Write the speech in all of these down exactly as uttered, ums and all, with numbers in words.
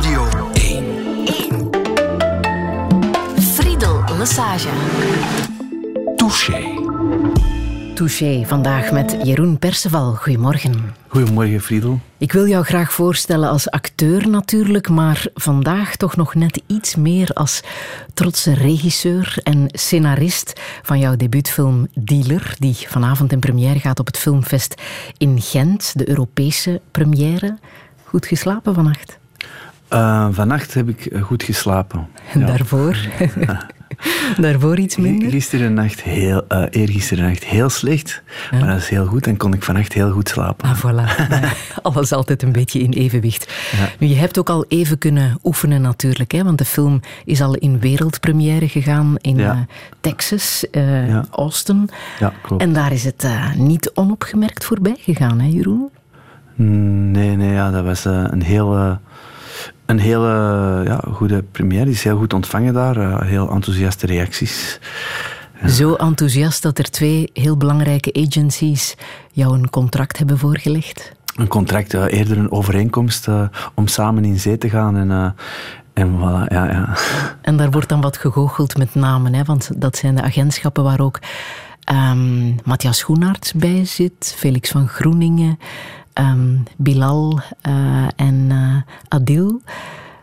Radio één. Friedel Lesage. Touché. Touché, vandaag met Jeroen Perceval. Goedemorgen. Goedemorgen, Friedel. Ik wil jou graag voorstellen als acteur natuurlijk, maar vandaag toch nog net iets meer als trotse regisseur en scenarist van jouw debuutfilm Dealer, die vanavond in première gaat op het Filmfest in Gent, de Europese première. Goed geslapen vannacht? Uh, vannacht heb ik goed geslapen. En ja. Daarvoor? Daarvoor iets minder? Gisterennacht heel, uh, eergisterennacht heel slecht, ja. Maar dat is heel goed en kon ik vannacht heel goed slapen. Ah, voilà. Ja, alles altijd een beetje in evenwicht. Ja. Nu, je hebt ook al even kunnen oefenen natuurlijk, hè, want de film is al in wereldpremière gegaan in ja. uh, Texas, uh, ja. Austin. Ja, klopt. En daar is het uh, niet onopgemerkt voorbij gegaan, hè, Jeroen? Nee, nee ja, dat was uh, een heel... Uh, Een hele ja, goede première, die is heel goed ontvangen daar. Uh, heel enthousiaste reacties. Ja. Zo enthousiast dat er twee heel belangrijke agencies jou een contract hebben voorgelegd? Een contract, uh, eerder een overeenkomst uh, om samen in zee te gaan. En, uh, en voilà, ja, ja. En daar wordt dan wat gegoocheld met namen, hè? Want dat zijn de agentschappen waar ook um, Matthias Schoenaerts bij zit, Felix van Groeningen... Um, Bilal uh, en uh, Adil.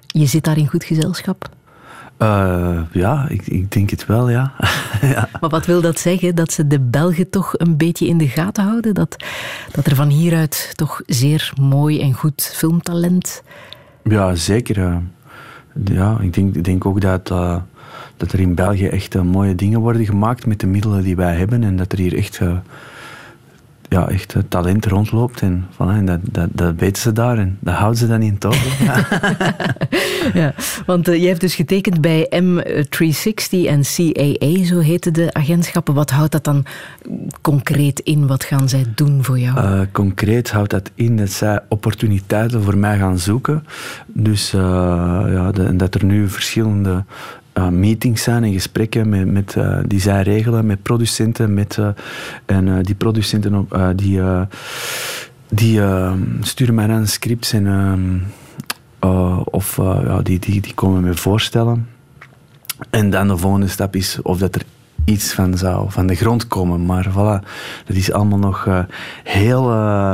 Je zit daar in goed gezelschap? Uh, ja, ik, ik denk het wel, ja. Ja. Maar wat wil dat zeggen? Dat ze de Belgen toch een beetje in de gaten houden? Dat, dat er van hieruit toch zeer mooi en goed filmtalent... Ja, zeker. Uh, ja, ik denk, denk ook dat... Uh dat er in België echt uh, mooie dingen worden gemaakt met de middelen die wij hebben en dat er hier echt... Uh, ja, echt talent rondloopt en, van, en dat, dat, dat weten ze daar en dat houden ze dan in toog. Ja. Ja, want uh, je hebt dus getekend bij M driehonderdzestig en C A A, zo heten de agentschappen. Wat houdt dat dan concreet in? Wat gaan zij doen voor jou? Uh, concreet houdt dat in dat zij opportuniteiten voor mij gaan zoeken. Dus uh, ja, de, dat er nu verschillende... Uh, meetings zijn en gesprekken met, met, uh, die zij regelen met producenten met, uh, en uh, die producenten op, uh, die, uh, die uh, sturen mij aan scripts en, uh, uh, of uh, ja, die, die, die komen me voorstellen en dan de volgende stap is of dat er iets van zou van de grond komen, maar voilà, dat is allemaal nog uh, heel uh,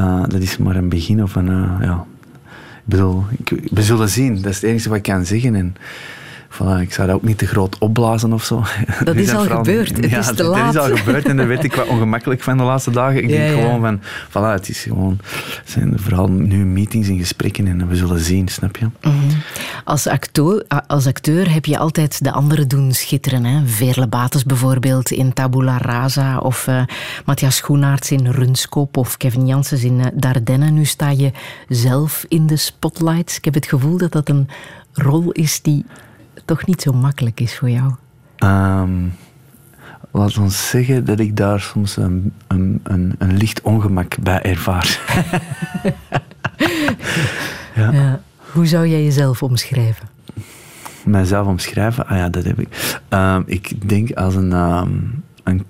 uh, dat is maar een begin of een uh, ja. ik bedoel, ik, we zullen zien, dat is het enige wat ik kan zeggen en voilà, ik zou dat ook niet te groot opblazen of zo. Dat is al gebeurd. Het is te laat. Dat is al gebeurd en daar werd ik wat ongemakkelijk van de laatste dagen. Ik denk gewoon van, voilà, het is gewoon, het zijn vooral nu meetings en gesprekken en we zullen zien, snap je? Mm-hmm. Als acteur, als acteur heb je altijd de anderen doen schitteren, hè? Veerle Baetens bijvoorbeeld in Tabula Rasa of uh, Matthias Schoenaerts in Rundskop of Kevin Janssens in uh, D'Ardennen. Nu sta je zelf in de spotlights. Ik heb het gevoel dat dat een rol is die... toch niet zo makkelijk is voor jou? Um, laat ons zeggen dat ik daar soms een, een, een, een licht ongemak bij ervaar. Ja. Ja. Hoe zou jij jezelf omschrijven? Mijzelf omschrijven? Ah ja, dat heb ik. Um, ik denk als een... Um, een,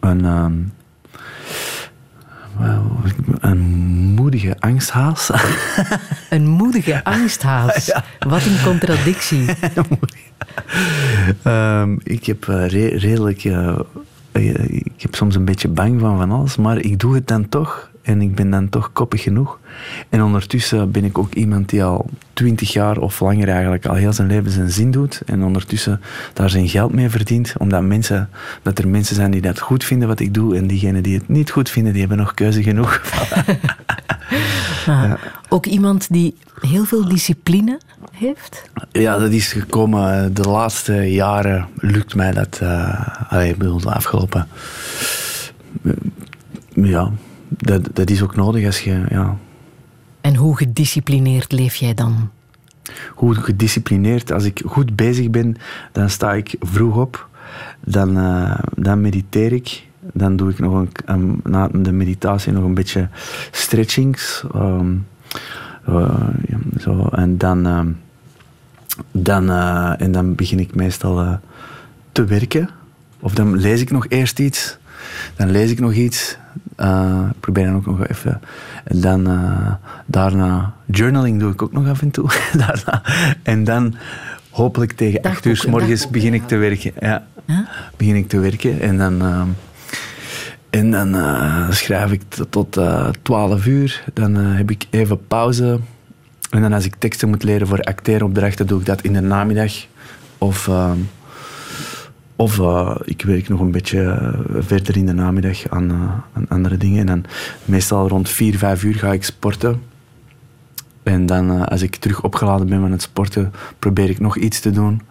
een um, Een moedige angsthaas. Een moedige angsthaas. Ja. Wat een contradictie. um, ik heb uh, re- redelijk... Uh, uh, ik heb soms een beetje bang van van alles, maar ik doe het dan toch. En ik ben dan toch koppig genoeg. En ondertussen ben ik ook iemand die al twintig jaar of langer eigenlijk al heel zijn leven zijn zin doet. En ondertussen daar zijn geld mee verdient. Omdat mensen, dat er mensen zijn die dat goed vinden wat ik doe. En diegenen die het niet goed vinden, die hebben nog keuze genoeg. Ja. Ook iemand die heel veel discipline heeft? Ja, dat is gekomen. De laatste jaren lukt mij dat. Uh, allee, ik bedoel, de afgelopen... Ja... Dat, dat is ook nodig als je... Ja. En hoe gedisciplineerd leef jij dan? Hoe gedisciplineerd? Als ik goed bezig ben, dan sta ik vroeg op. Dan, uh, dan mediteer ik. Dan doe ik nog een, um, na de meditatie nog een beetje stretchings. Um, uh, ja, zo. En, dan, uh, dan, uh, en dan begin ik meestal uh, te werken. Of dan lees ik nog eerst iets. Dan lees ik nog iets... Uh, ik probeer dan ook nog even. En dan uh, daarna... Journaling doe ik ook nog af en toe. Daarna. En dan hopelijk tegen acht uur 's morgens begin ik te werken. Ja. Huh? Begin ik te werken. En dan... Uh, en dan uh, schrijf ik t- tot uh, twaalf uur. Dan uh, heb ik even pauze. En dan als ik teksten moet leren voor acteeropdrachten, doe ik dat in de namiddag. Of... Uh, Of uh, ik werk nog een beetje verder in de namiddag aan, uh, aan andere dingen. En dan meestal rond vier, vijf uur ga ik sporten. En dan uh, als ik terug opgeladen ben van het sporten, probeer ik nog iets te doen.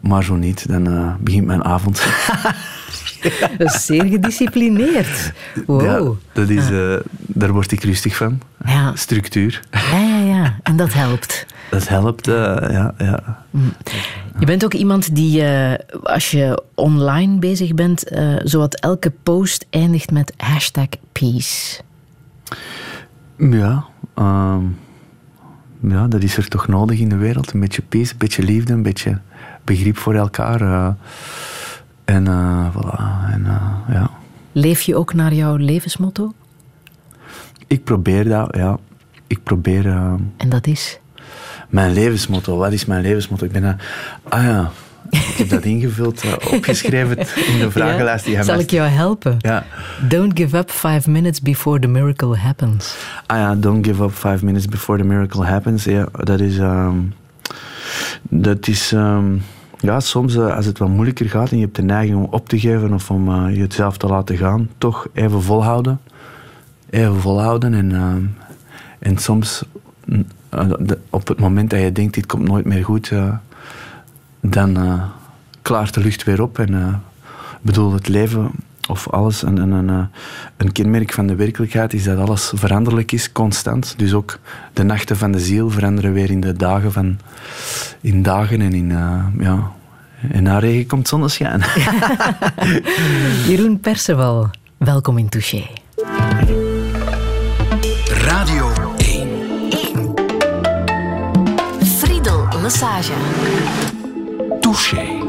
Maar zo niet, dan uh, begint mijn avond. Zeer gedisciplineerd. Wow. Ja, dat is, uh, daar word ik rustig van. Ja. Structuur. Ja, ja, ja. En dat helpt. Dat helpt, uh, ja, ja. Je bent ook iemand die, uh, als je online bezig bent, uh, zowat elke post eindigt met hashtag peace. Ja, uh, ja, dat is er toch nodig in de wereld. Een beetje peace, een beetje liefde, een beetje begrip voor elkaar. Uh, en uh, voilà. En, uh, ja. Leef je ook naar jouw levensmotto? Ik probeer dat, ja. Ik probeer... Uh, en dat is... Mijn levensmotto, wat is mijn levensmotto? Ik ben aan... Ah ja, ik heb dat ingevuld, uh, opgeschreven in de vragenlijst. Ja, zal ik jou helpen? Ja. Don't give up five minutes before the miracle happens. Ah ja, don't give up five minutes before the miracle happens. Ja, dat is... Um, dat is um, ja, soms uh, als het wat moeilijker gaat en je hebt de neiging om op te geven of om uh, jezelf te laten gaan, toch even volhouden. Even volhouden en, uh, en soms... N- op het moment dat je denkt, dit komt nooit meer goed, uh, dan uh, klaart de lucht weer op. En ik uh, bedoel, het leven of alles, een, een, een, een kenmerk van de werkelijkheid is dat alles veranderlijk is, constant. Dus ook de nachten van de ziel veranderen weer in de dagen van... In dagen en in... Uh, ja. En na regen komt zonneschijn. Jeroen Perceval, welkom in Touché. Radio Lesage. Touché.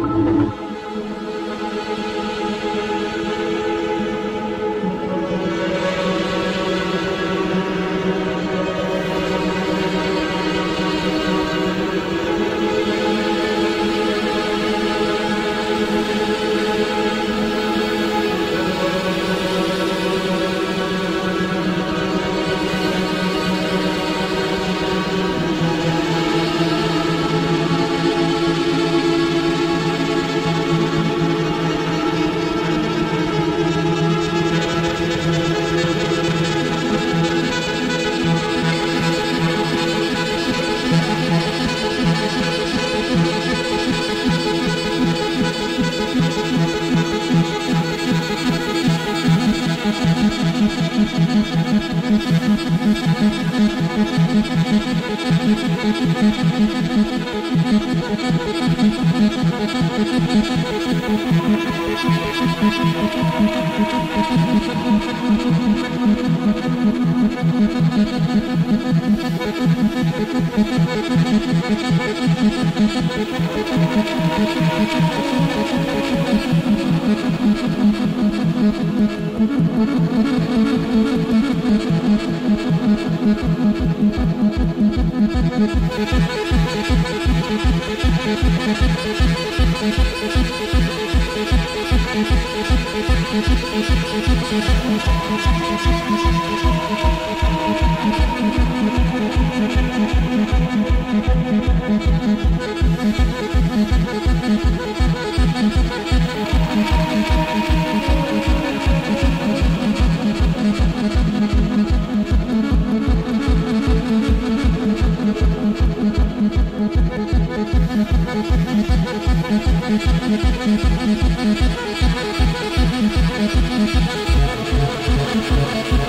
Thank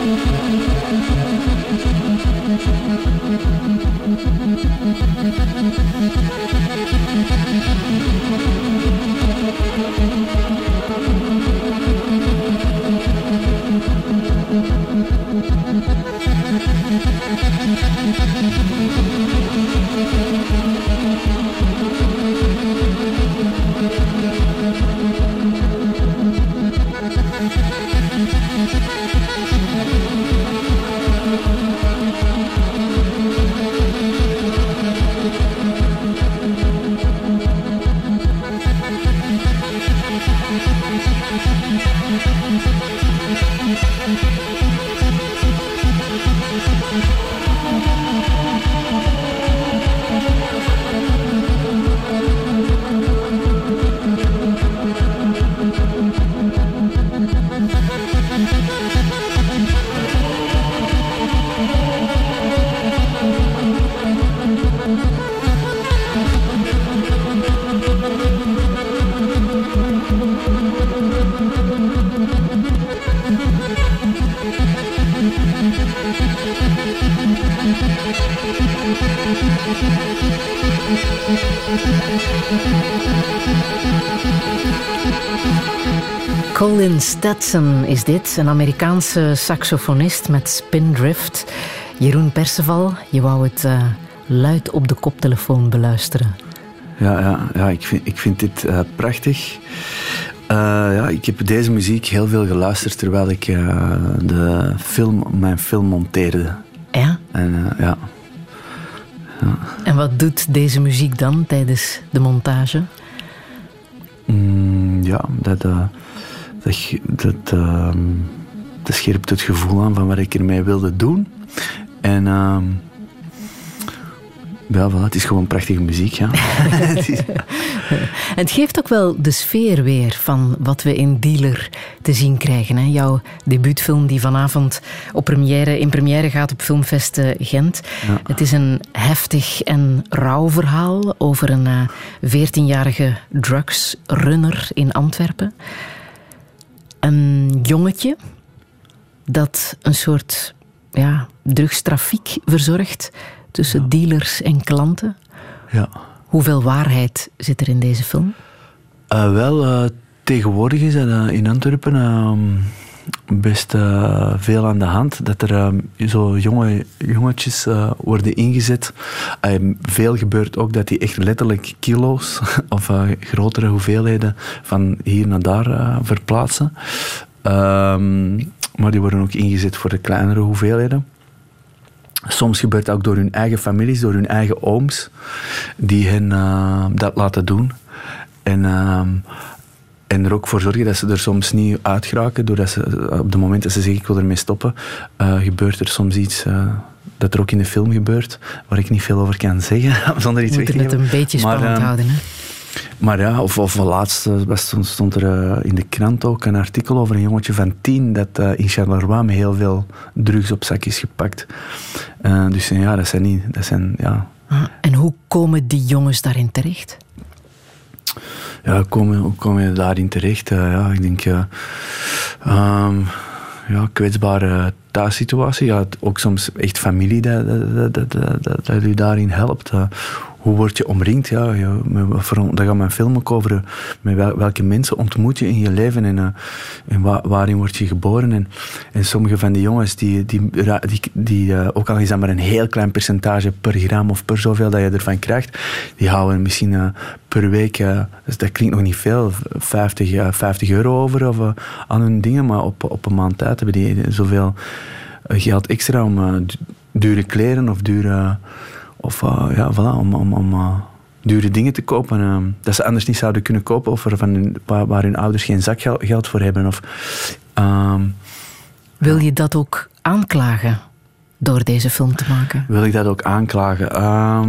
you. Colin Stetson is dit, een Amerikaanse saxofonist met Spindrift. Jeroen Perceval, je wou het uh, luid op de koptelefoon beluisteren. Ja, ja, ja ik, vind, ik vind dit uh, prachtig. Uh, ja, ik heb deze muziek heel veel geluisterd terwijl ik uh, de film, mijn film monteerde. Ja? En, uh, ja. ja. En wat doet deze muziek dan tijdens de montage? Mm, ja, dat, uh, dat, dat, uh, dat scherpt het gevoel aan van wat ik ermee wilde doen. En... Uh, Ja, voilà, het is gewoon prachtige muziek. Ja. Het geeft ook wel de sfeer weer van wat we in Dealer te zien krijgen. Hè? Jouw debuutfilm die vanavond op première, in première gaat op Filmfest Gent. Ja. Het is een heftig en rauw verhaal over een uh, veertienjarige drugsrunner in Antwerpen. Een jongetje dat een soort ja, drugstrafiek verzorgt... tussen ja. dealers en klanten. Ja. Hoeveel waarheid zit er in deze film? Uh, wel, uh, tegenwoordig is dat uh, in Antwerpen uh, best uh, veel aan de hand. Dat er uh, zo jonge jongetjes uh, worden ingezet. Uh, veel gebeurt ook dat die echt letterlijk kilo's of uh, grotere hoeveelheden van hier naar daar uh, verplaatsen. Uh, maar die worden ook ingezet voor de kleinere hoeveelheden. Soms gebeurt dat ook door hun eigen families, door hun eigen ooms, die hen uh, dat laten doen. En, uh, en er ook voor zorgen dat ze er soms niet uit geraken, doordat ze op het moment dat ze zeggen ik wil ermee stoppen, uh, gebeurt er soms iets uh, dat er ook in de film gebeurt, waar ik niet veel over kan zeggen, zonder iets weg te nemen. We moeten het een beetje spannend maar, uh, houden, hè? Maar ja, of, of laatst stond er in de krant ook een artikel over een jongetje van tien dat in Charleroi met heel veel drugs op zak is gepakt. Uh, dus ja, dat zijn niet... Dat zijn, ja. En hoe komen die jongens daarin terecht? Ja, komen, hoe kom je daarin terecht? Uh, ja, ik denk... Uh, um, ja, kwetsbare thuissituatie. Ja, ook soms echt familie dat, dat, dat, dat, dat, dat u daarin helpt. Uh, Hoe word je omringd? Ja, ja, daar gaat mijn film ook over. Met wel, welke mensen ontmoet je in je leven en, uh, en wa, waarin word je geboren? En, en sommige van die jongens, die, die, die, die uh, ook al is dat maar een heel klein percentage per gram of per zoveel dat je ervan krijgt, die houden misschien uh, per week, uh, dat klinkt nog niet veel, vijftig, uh, vijftig euro over of, uh, aan hun dingen, maar op, op een maand tijd hebben die zoveel geld extra om uh, dure kleren of dure... Uh, Of uh, ja, voilà, om, om, om uh, dure dingen te kopen. Uh, dat ze anders niet zouden kunnen kopen. Of van hun, waar, waar hun ouders geen zakgeld voor hebben. Of, uh, Wil je dat ook aanklagen? Door deze film te maken? Wil ik dat ook aanklagen? Uh,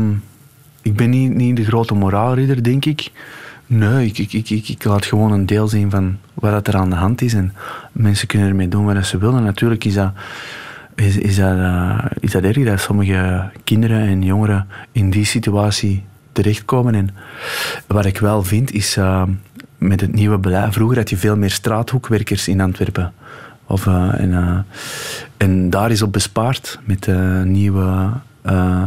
ik ben niet, niet de grote moraalridder, denk ik. Nee, ik, ik, ik, ik, ik laat gewoon een deel zien van wat er aan de hand is. En mensen kunnen ermee doen wat ze willen. Natuurlijk is dat... Is, is, dat, uh, is dat erg dat sommige kinderen en jongeren in die situatie terechtkomen? En wat ik wel vind is, uh, met het nieuwe beleid, vroeger had je veel meer straathoekwerkers in Antwerpen. Of, uh, en, uh, en daar is op bespaard met, uh, nieuwe, uh,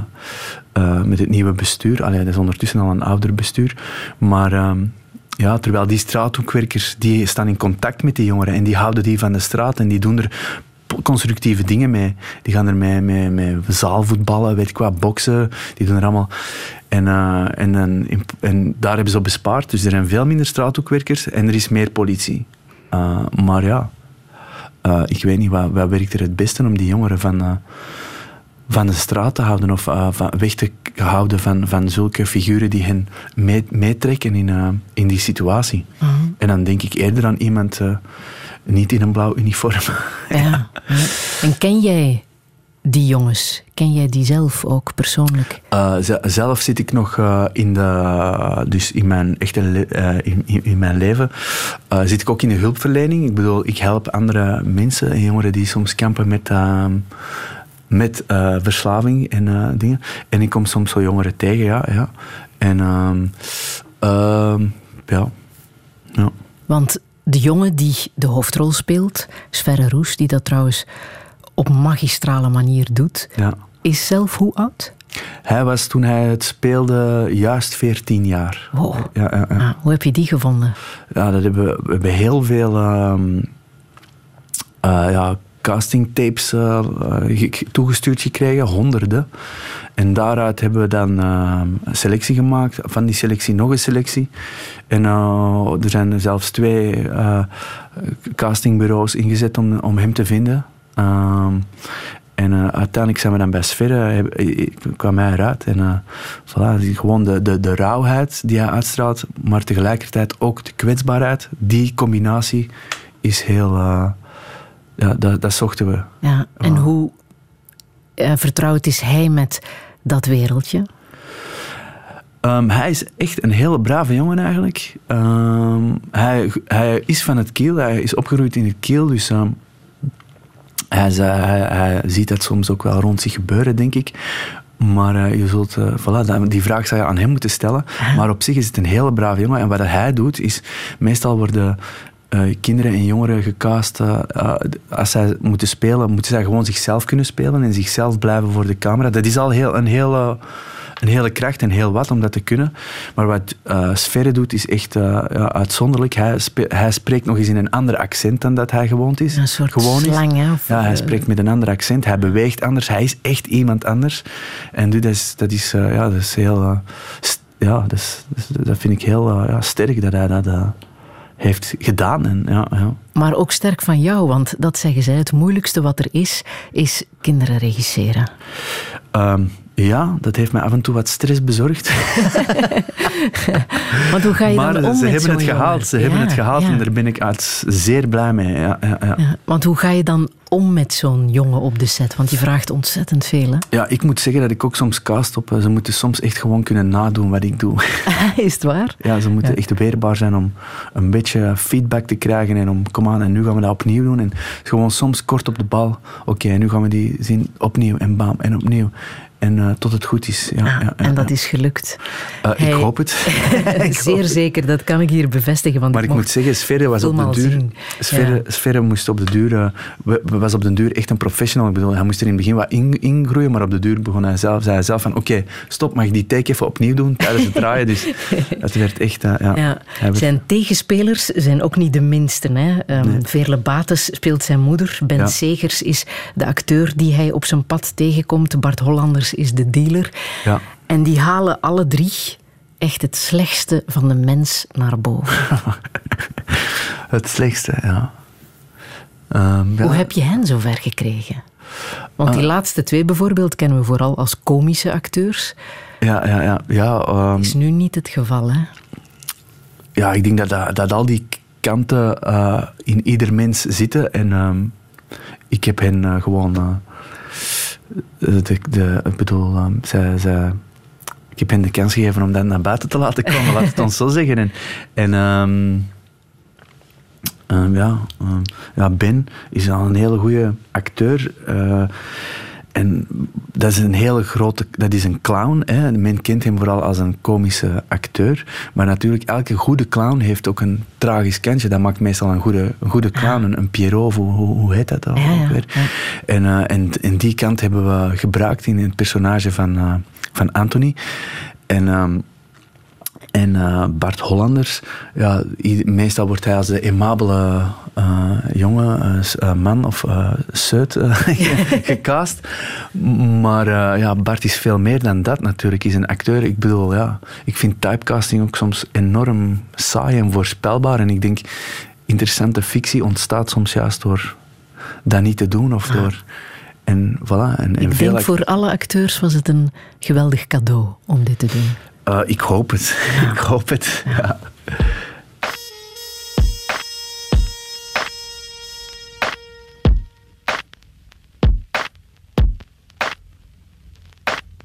uh, met het nieuwe bestuur. Allee, dat is ondertussen al een ouder bestuur. Maar... Uh, Ja, terwijl die straathoekwerkers, die staan in contact met die jongeren en die houden die van de straat en die doen er constructieve dingen mee. Die gaan er mee, mee, mee zaalvoetballen, weet ik wat, boksen, die doen er allemaal... En, uh, en, en, en daar hebben ze op bespaard, dus er zijn veel minder straathoekwerkers en er is meer politie. Uh, maar ja, uh, ik weet niet, wat, wat werkt er het beste om die jongeren van... Uh, van de straat te houden of uh, van weg te houden van, van zulke figuren die hen mee, meetrekken in, uh, in die situatie. Mm-hmm. En dan denk ik eerder aan iemand uh, niet in een blauw uniform. Ja. Ja. En ken jij die jongens? Ken jij die zelf ook persoonlijk? Uh, z- zelf zit ik nog uh, in de... Uh, dus in mijn, echte le- uh, in, in, in mijn leven uh, zit ik ook in de hulpverlening. Ik bedoel, ik help andere mensen en jongeren die soms kampen met... Uh, Met uh, verslaving en uh, dingen. En ik kom soms zo jongeren tegen, ja. ja. En, uh, uh, ja. ja. Want de jongen die de hoofdrol speelt, Sverre Rous, die dat trouwens op magistrale manier doet, ja. is zelf hoe oud? Hij was toen hij het speelde juist veertien jaar. Wow. Ja, ja, ja. Ah, hoe heb je die gevonden? Ja, dat hebben, we hebben heel veel um, uh, ja, castingtapes uh, ge- toegestuurd gekregen, honderden. En daaruit hebben we dan uh, een selectie gemaakt. Van die selectie nog een selectie. En uh, er zijn zelfs twee uh, castingbureaus ingezet om, om hem te vinden. Uh, En uh, uiteindelijk zijn we dan bij Sverre, kwam hij eruit. En uh, voilà, gewoon de, de, de rauwheid die hij uitstraalt, maar tegelijkertijd ook de kwetsbaarheid. Die combinatie is heel... Uh, ja, dat, dat zochten we. Ja, en uh, hoe uh, vertrouwd is hij met dat wereldje? Um, hij is echt een hele brave jongen eigenlijk. Um, hij, hij is van het Kiel, hij is opgegroeid in het Kiel, dus... Um, Hij, hij, hij ziet dat soms ook wel rond zich gebeuren, denk ik. Maar uh, je zult, uh, voilà, die vraag zou je aan hem moeten stellen. Maar op zich is het een hele brave jongen. En wat hij doet, is... Meestal worden uh, kinderen en jongeren gecast... Uh, uh, als zij moeten spelen, moeten zij gewoon zichzelf kunnen spelen. En zichzelf blijven voor de camera. Dat is al heel, een, hele, een hele kracht en heel wat om dat te kunnen. Maar wat uh, Sverre doet, is echt uh, ja, uitzonderlijk. Hij, spe- hij spreekt nog eens in een ander accent dan dat hij gewoond is. Een soort gewoon slang, hè? Of ja, hij spreekt met een ander accent. Hij beweegt anders. Hij is echt iemand anders. En dat is, dat is, uh, ja, dat is heel... Uh, st- ja, dat, is, dat vind ik heel uh, ja, sterk dat hij dat... Uh, heeft gedaan. En, ja, ja. Maar ook sterk van jou, want dat zeggen zij, het moeilijkste wat er is, is kinderen regisseren. Um, ja, dat heeft mij af en toe wat stress bezorgd. Want hoe ga je maar dan om ze met hebben het gehaald, Ze ja, hebben het gehaald ja. En daar ben ik uit zeer blij mee. Ja, ja, ja. Ja, want hoe ga je dan om met zo'n jongen op de set? Want je vraagt ontzettend veel, hè? Ja, ik moet zeggen dat ik ook soms cast op. Ze moeten soms echt gewoon kunnen nadoen wat ik doe. Is het waar? Ja, ze moeten ja. echt weerbaar zijn om een beetje feedback te krijgen en om, kom aan, en nu gaan we dat opnieuw doen. En gewoon soms kort op de bal. Oké, okay, nu gaan we die zien opnieuw en bam, en opnieuw. En uh, tot het goed is. Ja, ah, ja, ja, en dat ja. is gelukt. Uh, hey. Ik hoop het. Zeer hoop zeker, dat kan ik hier bevestigen. Want maar ik, ik moet zeggen, Sverre was op de duur... Sverre, ja. Sverre moest op de duur... Uh, was op de duur echt een professional. Ik bedoel, hij moest er in het begin wat in, in groeien, maar op de duur begon hij zelf, zei hij zelf van... Oké, okay, stop, mag ik die take even opnieuw doen tijdens het draaien? Dus dat werd echt... Uh, ja, ja. Werd... Zijn tegenspelers zijn ook niet de minsten. Hè? Um, nee. Veerle Baetens speelt zijn moeder. Ben ja. Segers is de acteur die hij op zijn pad tegenkomt. Bart Hollanders is de dealer. Ja. En die halen alle drie echt het slechtste van de mens naar boven. Het slechtste, ja. Um, ja. Hoe heb je hen zo ver gekregen? Want die uh, laatste twee bijvoorbeeld kennen we vooral als komische acteurs. Ja, ja, ja. ja um, is nu niet het geval, hè? Ja, ik denk dat, dat, dat al die kanten uh, in ieder mens zitten. En um, ik heb hen uh, gewoon... Uh, De, de, ik bedoel, um, zij, zij, ik heb hen de kans gegeven om dat naar buiten te laten komen, laat het ons zo zeggen. En, en um, um, ja, um, ja, Ben is al een hele goede acteur. Uh, en dat is een hele grote, dat is een clown. Hè. Men kent hem vooral als een komische acteur. Maar natuurlijk, elke goede clown heeft ook een tragisch kantje. Dat maakt meestal een goede, een goede clown, een, een Pierrot, hoe, hoe heet dat al? Ja, ja, ja. En, uh, en, en die kant hebben we gebruikt in het personage van, uh, van Anthony. En... Um, En uh, Bart Hollanders, ja, meestal wordt hij als de aimabele uh, jongen, uh, man of uh, seut uh, gecast. Maar uh, ja, Bart is veel meer dan dat natuurlijk. Hij is een acteur. Ik bedoel, ja, ik vind typecasting ook soms enorm saai en voorspelbaar. En ik denk, interessante fictie ontstaat soms juist door dat niet te doen of ah. door... En voilà. En, ik en denk act- voor alle acteurs was het een geweldig cadeau om dit te doen. Uh, ik hoop het. Ja. Ik hoop het. Ja. Ja.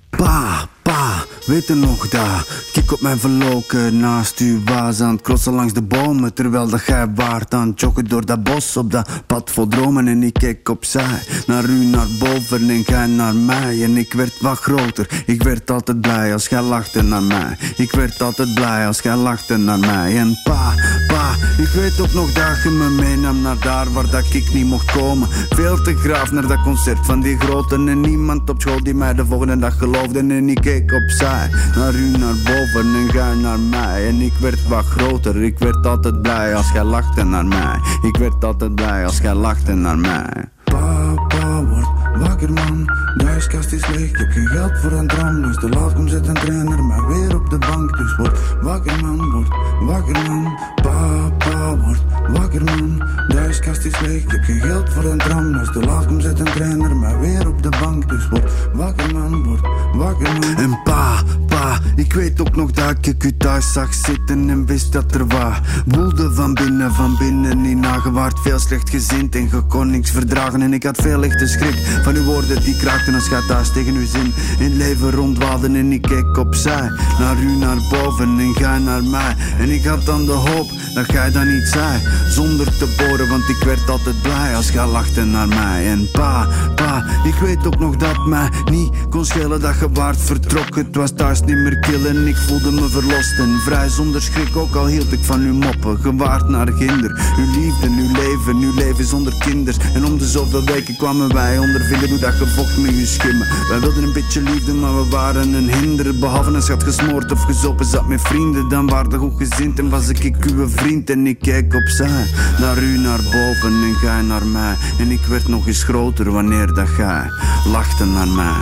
Pa, pa, Weet u nog dat? Kijk op mijn verloken naast u was aan het crossen langs de bomen, terwijl dat gij waart aan het joggen door dat bos op dat pad vol dromen. En ik keek opzij, naar u naar boven en gij naar mij. En ik werd wat groter, ik werd altijd blij als gij lachte naar mij. Ik werd altijd blij als gij lachte naar mij. En pa, pa, ik weet ook nog dat je me meenam naar daar waar dat ik niet mocht komen. Veel te graaf naar dat concert van die groten en niemand op school die mij de volgende dag geloofde. En ik keek opzij, naar u naar boven en gij naar mij. En ik werd wat groter, ik werd altijd blij als gij lachte naar mij. Ik werd altijd blij als gij lachte naar mij. Papa, word wakker man, de huiskast is leeg, ik heb geen geld voor een tram. Dus te laat komt zet een trainer maar weer op de bank. Dus word wakker man, word wakker man. Papa, word wakker man, de huiskast is leeg, ik heb geen geld voor een tram. Dus te laat komt zet een trainer maar weer op de bank. Dus word wakker man, word wakker man. En pa, pa, ik weet ook nog dat ik u thuis zag zitten en wist dat er was woelde van binnen, van binnen niet nagewaard. Veel slecht gezind en je kon niks verdragen. En ik had veel lichte schrik van uw woorden die kraakten als gaat thuis tegen uw zin. In het leven rondwaalden en ik keek opzij, naar u naar boven en gij naar mij. En ik had dan de hoop dat gij dat niet zei, zonder te boren, want ik werd altijd blij als gij lachte naar mij. En pa, pa, ik weet ook nog dat mij niet kon schelen dat je waard vertrok. Het was thuis niet meer kil en ik voelde me verlost en vrij zonder schrik. Ook al hield ik van uw moppen, ge waart naar kinder. Uw liefde, uw leven, uw leven zonder kinders. En om de zoveel de weken kwamen wij ondervinden hoe dat gevocht met je schimmen. Wij wilden een beetje liefde, maar we waren een hinder. Behalve als je had gesmoord of gezopen zat met vrienden, dan waren we goed gezind en was ik uw vriend. En ik keek opzij, naar u naar boven en gij naar mij. En ik werd nog eens groter wanneer dat gij lachte naar mij.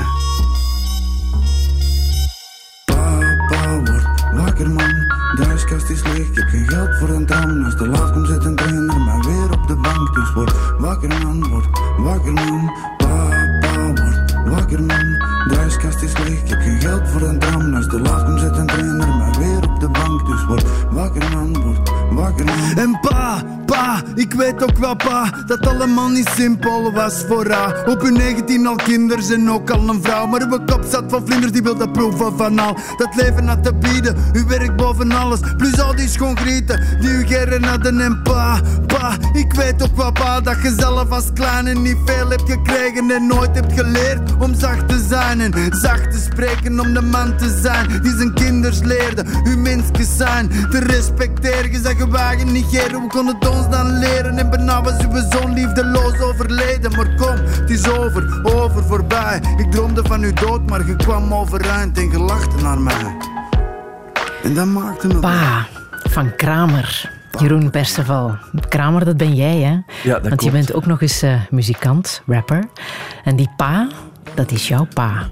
Papa, word wakker man, de huiskast is leeg, ik heb geen geld voor een tram. Als de laat komt zet een trainer maar weer op de bank. Dus word wakker man, word wakker man. Papa, word wakker man, de huiskast is leeg, ik heb geen geld voor een tram. Als de laat komt zet een trainer maar weer op de bank. Dus word wakker man, word wakker man. En pa, pa, ik weet ook wel pa, dat allemaal niet simpel was voor haar. Op hun negentien al kinders en ook al een vrouw. Maar uw kop zat van vlinders, die wilde proeven van al dat leven had te bieden, uw werk boven alles. Plus al die schoongrieten die uw geren hadden. En pa, pa, ik weet ook wel pa, dat je zelf als klein en niet veel hebt gekregen en nooit hebt geleerd om zacht te zijn en zacht te spreken om de man te zijn die zijn kinders leerde uw mensjes zijn te respecteren. Je zag je wagen negeren, we konden het ons dan leren. En bijna was uw zoon liefdeloos overleden. Maar kom, het is over, over, voorbij. Ik droomde van uw dood, maar je kwam overeind en je lachte naar mij. En dat maakte me... Pa, van Kramer. Jeroen Perceval. Kramer, dat ben jij, hè? Ja, dat Want klopt. Je bent ook nog eens uh, muzikant, rapper. En die pa, dat is jouw pa.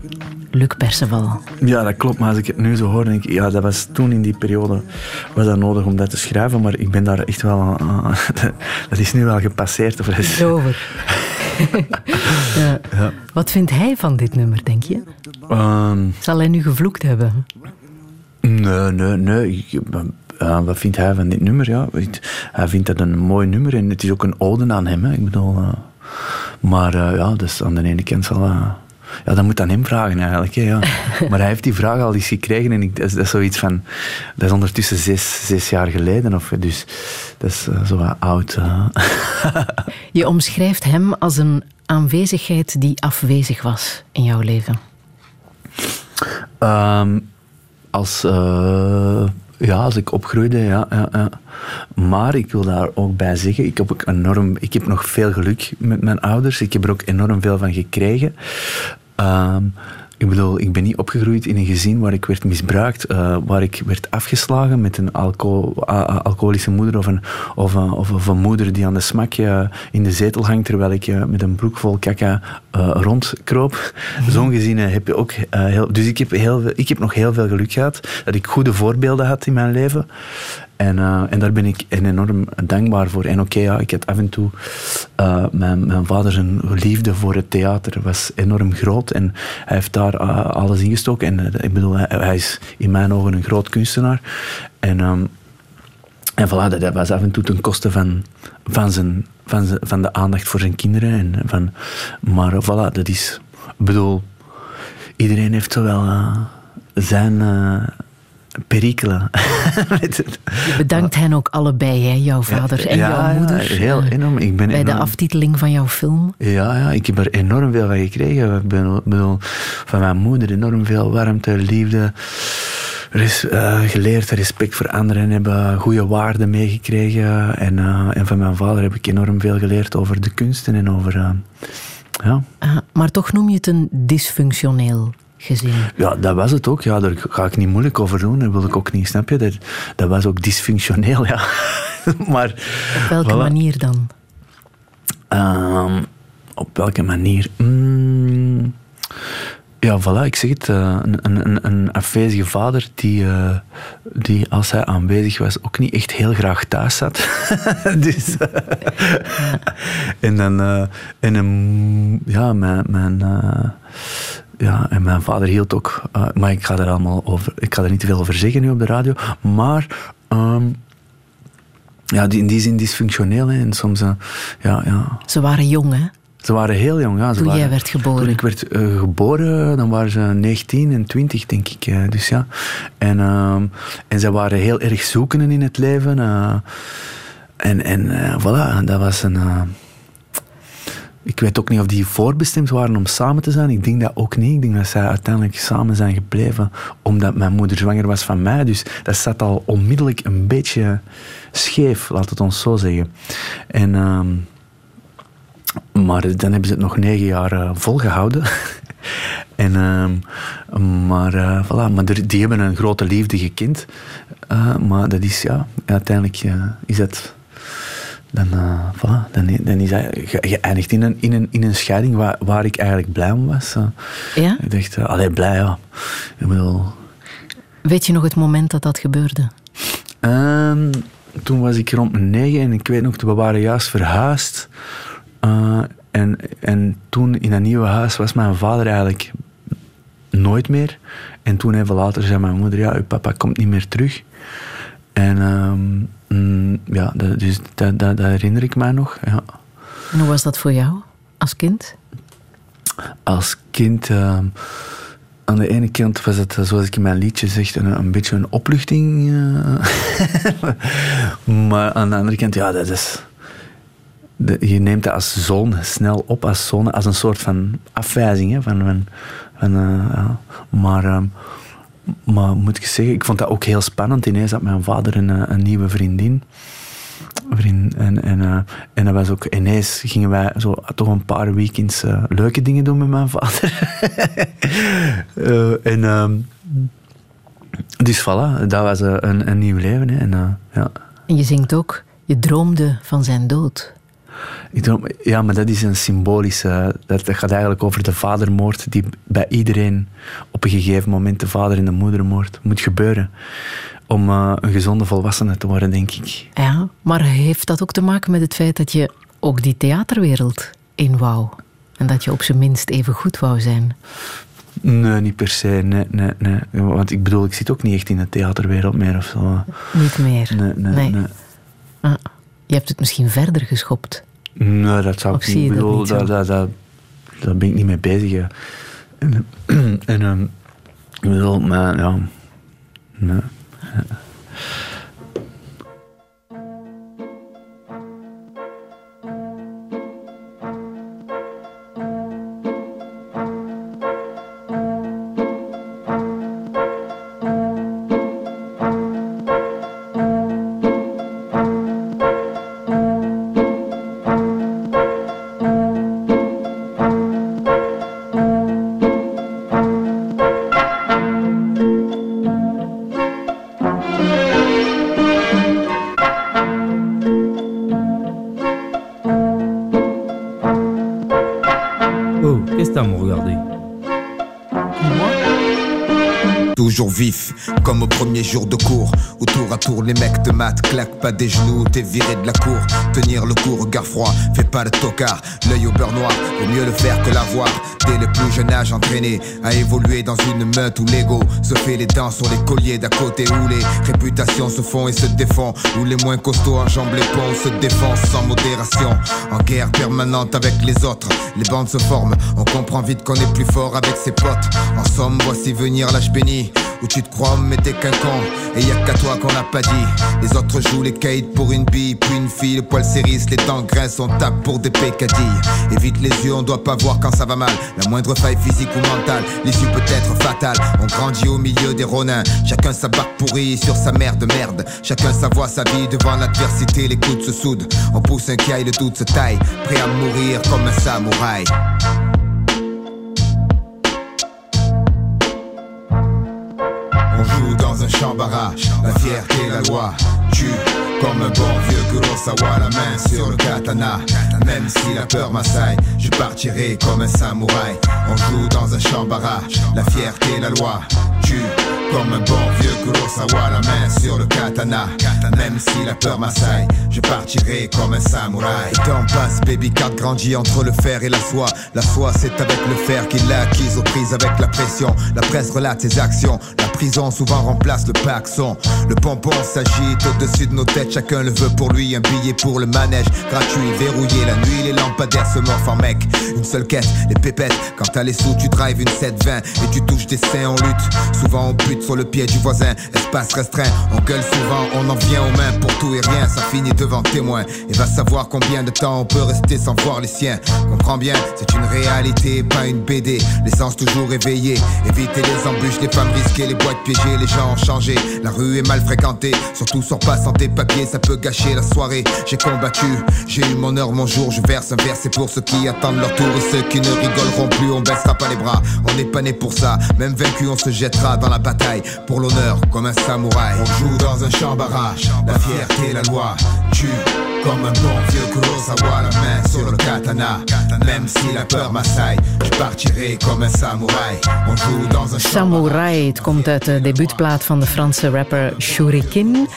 Luc Perceval. Ja, dat klopt. Maar als ik het nu zo hoor, denk ik... Ja, dat was toen in die periode was dat nodig om dat te schrijven. Maar ik ben daar echt wel... Aan, aan, dat is nu wel gepasseerd. Of dat is over. ja. Ja. Wat vindt hij van dit nummer, denk je? Um... Zal hij nu gevloekt hebben? Nee, nee, nee. Uh, wat vindt hij van dit nummer? Ja, hij vindt dat een mooi nummer en het is ook een ode aan hem. Hè. Ik bedoel, uh, maar uh, ja, dus aan de ene kant zal... Uh, ja, dat moet aan hem vragen eigenlijk. Hè, ja. Maar hij heeft die vraag al eens gekregen en ik, dat, is, dat is zoiets van... Dat is ondertussen zes, zes jaar geleden. Of, dus dat is uh, zo wat oud. Uh. Je omschrijft hem als een aanwezigheid die afwezig was in jouw leven. Um, Als, uh, ja, als ik opgroeide, ja, ja, ja. Maar ik wil daar ook bij zeggen, ik heb, ook enorm, ik heb nog veel geluk met mijn ouders. Ik heb er ook enorm veel van gekregen. Uh, ik bedoel, ik ben niet opgegroeid in een gezin waar ik werd misbruikt, uh, waar ik werd afgeslagen met een alcohol, uh, alcoholische moeder of een, of, een, of een moeder die aan de smak uh, in de zetel hangt terwijl ik uh, met een broek vol kaka uh, rondkroop. Mm-hmm. Zo'n gezinnen heb je ook uh, heel... Dus ik heb, heel, ik heb nog heel veel geluk gehad, dat ik goede voorbeelden had in mijn leven. En, uh, en daar ben ik enorm dankbaar voor. En oké, okay, ja, ik had af en toe... Uh, mijn, mijn vader zijn liefde voor het theater was enorm groot. En hij heeft daar uh, alles in gestoken. En uh, ik bedoel, hij, hij is in mijn ogen een groot kunstenaar. En, um, en voilà, dat was af en toe ten koste van, van, zijn, van, zijn, van de aandacht voor zijn kinderen. En van, maar uh, voilà, dat is... Ik bedoel, iedereen heeft zo wel... Uh, zijn uh, perikelen. Je bedankt hen ook allebei, hè, jouw vader ja, en ja, jouw moeder. Ja, heel enorm. Ik ben bij enorm... de aftiteling van jouw film. Ja, ja, ik heb er enorm veel van gekregen. Ik bedoel, van mijn moeder enorm veel warmte, liefde. Res, uh, geleerd respect voor anderen hebben, goede waarden meegekregen. En, uh, en van mijn vader heb ik enorm veel geleerd over de kunsten en over... Uh, ja. Uh, maar toch noem je het een dysfunctioneel gezin. Ja, dat was het ook. Ja, daar ga ik niet moeilijk over doen. Dat wil ik ook niet, snap je? Dat, dat was ook dysfunctioneel, ja. Maar, op welke voilà. manier dan? Uh, op welke manier? Mm, ja, voilà, ik zeg het. Een, een, een afwezige vader die, uh, die, als hij aanwezig was, ook niet echt heel graag thuis zat. Dus, uh, en dan... Uh, en een, ja, mijn... mijn uh, ja, en mijn vader hield ook... Uh, maar ik ga er allemaal over... Ik ga er niet te veel over zeggen nu op de radio. Maar... Um, ja, die, in die zin dysfunctioneel. Hè, en soms... Uh, ja, ja. Ze waren jong, hè? Ze waren heel jong, ja. Ze toen waren, jij werd geboren? Toen ik werd uh, geboren, dan waren ze negentien en twintig, denk ik. Uh, dus ja. En, uh, en ze waren heel erg zoekenden in het leven. Uh, en en uh, voilà, dat was een... Uh, ik weet ook niet of die voorbestemd waren om samen te zijn. Ik denk dat ook niet. Ik denk dat zij uiteindelijk samen zijn gebleven omdat mijn moeder zwanger was van mij. Dus dat zat al onmiddellijk een beetje scheef, laat het ons zo zeggen. En... Uh, maar dan hebben ze het nog negen jaar uh, volgehouden. en, uh, maar uh, voilà. Maar die hebben een grote liefde gekend. Uh, maar dat is, ja, uiteindelijk uh, is dat... Dan, uh, voilà, dan, dan is dat geëindigd in een, in een, in een scheiding waar, waar ik eigenlijk blij om was. Uh, ja? Ik dacht, uh, allee, blij, ja. Ik bedoel... Weet je nog het moment dat dat gebeurde? Uh, toen was ik rond mijn negen en ik weet nog, we waren juist verhuisd. Uh, en, en toen in dat nieuwe huis was mijn vader eigenlijk nooit meer. En toen even later zei mijn moeder, ja, uw papa komt niet meer terug. En um, mm, ja, dat, dus dat, dat, dat herinner ik mij nog. Ja. En hoe was dat voor jou als kind? Als kind, uh, aan de ene kant was het, zoals ik in mijn liedje zeg, een, een beetje een opluchting. Uh. Maar aan de andere kant, ja, dat is... De, je neemt dat als zoon snel op, als zoon, als een soort van afwijzing. Hè, van, van, van, uh, ja. maar, uh, maar moet ik zeggen, ik vond dat ook heel spannend. Ineens had mijn vader een, een nieuwe vriendin. Vriend, en, en, uh, en dat was ook ineens gingen wij zo toch een paar weekends uh, leuke dingen doen met mijn vader. uh, en, uh, dus voilà, dat was uh, een, een nieuw leven. Hè, en, uh, ja. En je zingt ook, je droomde van zijn dood. Ja, maar dat is een symbolische... Dat gaat eigenlijk over de vadermoord die bij iedereen op een gegeven moment, de vader en de moedermoord, moet gebeuren. Om uh, een gezonde volwassene te worden, denk ik. Ja, maar heeft dat ook te maken met het feit dat je ook die theaterwereld in wou? En dat je op zijn minst even goed wou zijn? Nee, niet per se. Nee, nee, nee. Want ik bedoel, ik zit ook niet echt in de theaterwereld meer of zo. Niet meer? Nee, nee, nee. nee. Ah, je hebt het misschien verder geschopt. Nee, dat zou ik niet. Ik bedoel, daar dat, dat, dat ben ik niet mee bezig. Hè. En, en um, ik bedoel, maar ja. Nee. Vif, comme au premier jour de cours, où tour à tour les mecs te matent, claque pas des genoux, t'es viré de la cour. Tenir le coup, regard froid, fais pas le tocard, l'œil au beurre noir, vaut mieux le faire que l'avoir. Dès le plus jeune âge entraîné à évoluer dans une meute où l'ego se fait les dents sur les colliers d'à côté, où les réputations se font et se défont, où les moins costauds enjambent les ponts, se défoncent sans modération, en guerre permanente avec les autres. Les bandes se forment, on comprend vite qu'on est plus fort avec ses potes. En somme, voici venir l'âge béni, où tu te crois mais t'es qu'un con. Et y'a qu'à toi qu'on n'a pas dit. Les autres jouent les kites pour une bille, puis une fille. Le poil s'érisse, les dents grincent, on tape pour des pécadilles. Évite les yeux, on doit pas voir quand ça va mal. La moindre faille physique ou mentale, l'issue peut être fatale. On grandit au milieu des ronins, chacun sa barque pourrie sur sa mère de merde. Chacun sa voix, sa vie, devant l'adversité, les coudes se soudent. On pousse un caille, le doute se taille, prêt à mourir comme un samouraï. On joue dans un champ barrage, la fierté, la loi tue comme un bon vieux Kurosawa, la main sur le katana. Même si la peur m'assaille, je partirai comme un samouraï. On joue dans un champ barrage, la fierté, la loi tue comme un bon vieux Kurosawa, la main sur le katana. Même si la peur m'assaille, je partirai comme un samouraï. Le temps passe, baby card grandit entre le fer et la soie. La soie c'est avec le fer qu'il l'a acquise, aux prises avec la pression. La presse relate ses actions, la prison souvent remplace le paxon. Le pompon s'agite au-dessus de nos têtes, chacun le veut pour lui. Un billet pour le manège, gratuit, verrouillé. La nuit les lampadaires se morfent en mec. Une seule quête, les pépettes. Quand t'as les sous tu drives une sept vingt et tu touches des seins en lutte. Souvent on bute sur le pied du voisin, espace restreint, on gueule souvent, on en vient aux mains pour tout et rien, ça finit devant témoin. Et va savoir combien de temps on peut rester sans voir les siens. Comprends bien, c'est une réalité, pas une B D. Les sens toujours éveillés, éviter les embûches, les femmes risquées, les boîtes piégées, les gens ont changé. La rue est mal fréquentée, surtout sors pas sans tes papiers, ça peut gâcher la soirée. J'ai combattu, j'ai eu mon heure, mon jour, je verse un verre, c'est pour ceux qui attendent leur tour. Et ceux qui ne rigoleront plus, on baissera pas les bras, on n'est pas né pour ça. Même vaincu, on se jettera dans la bataille pour l'honneur comme un samouraï. On joue dans un champ barrage, la fierté, la loi tue comme un bon vieux Kurosawa, la main sur le katana. Même si la peur m'assaille, je partirai comme un samouraï. On joue dans un samouraï. Het komt uit de debuutplaat van de Franse rapper Shuriken.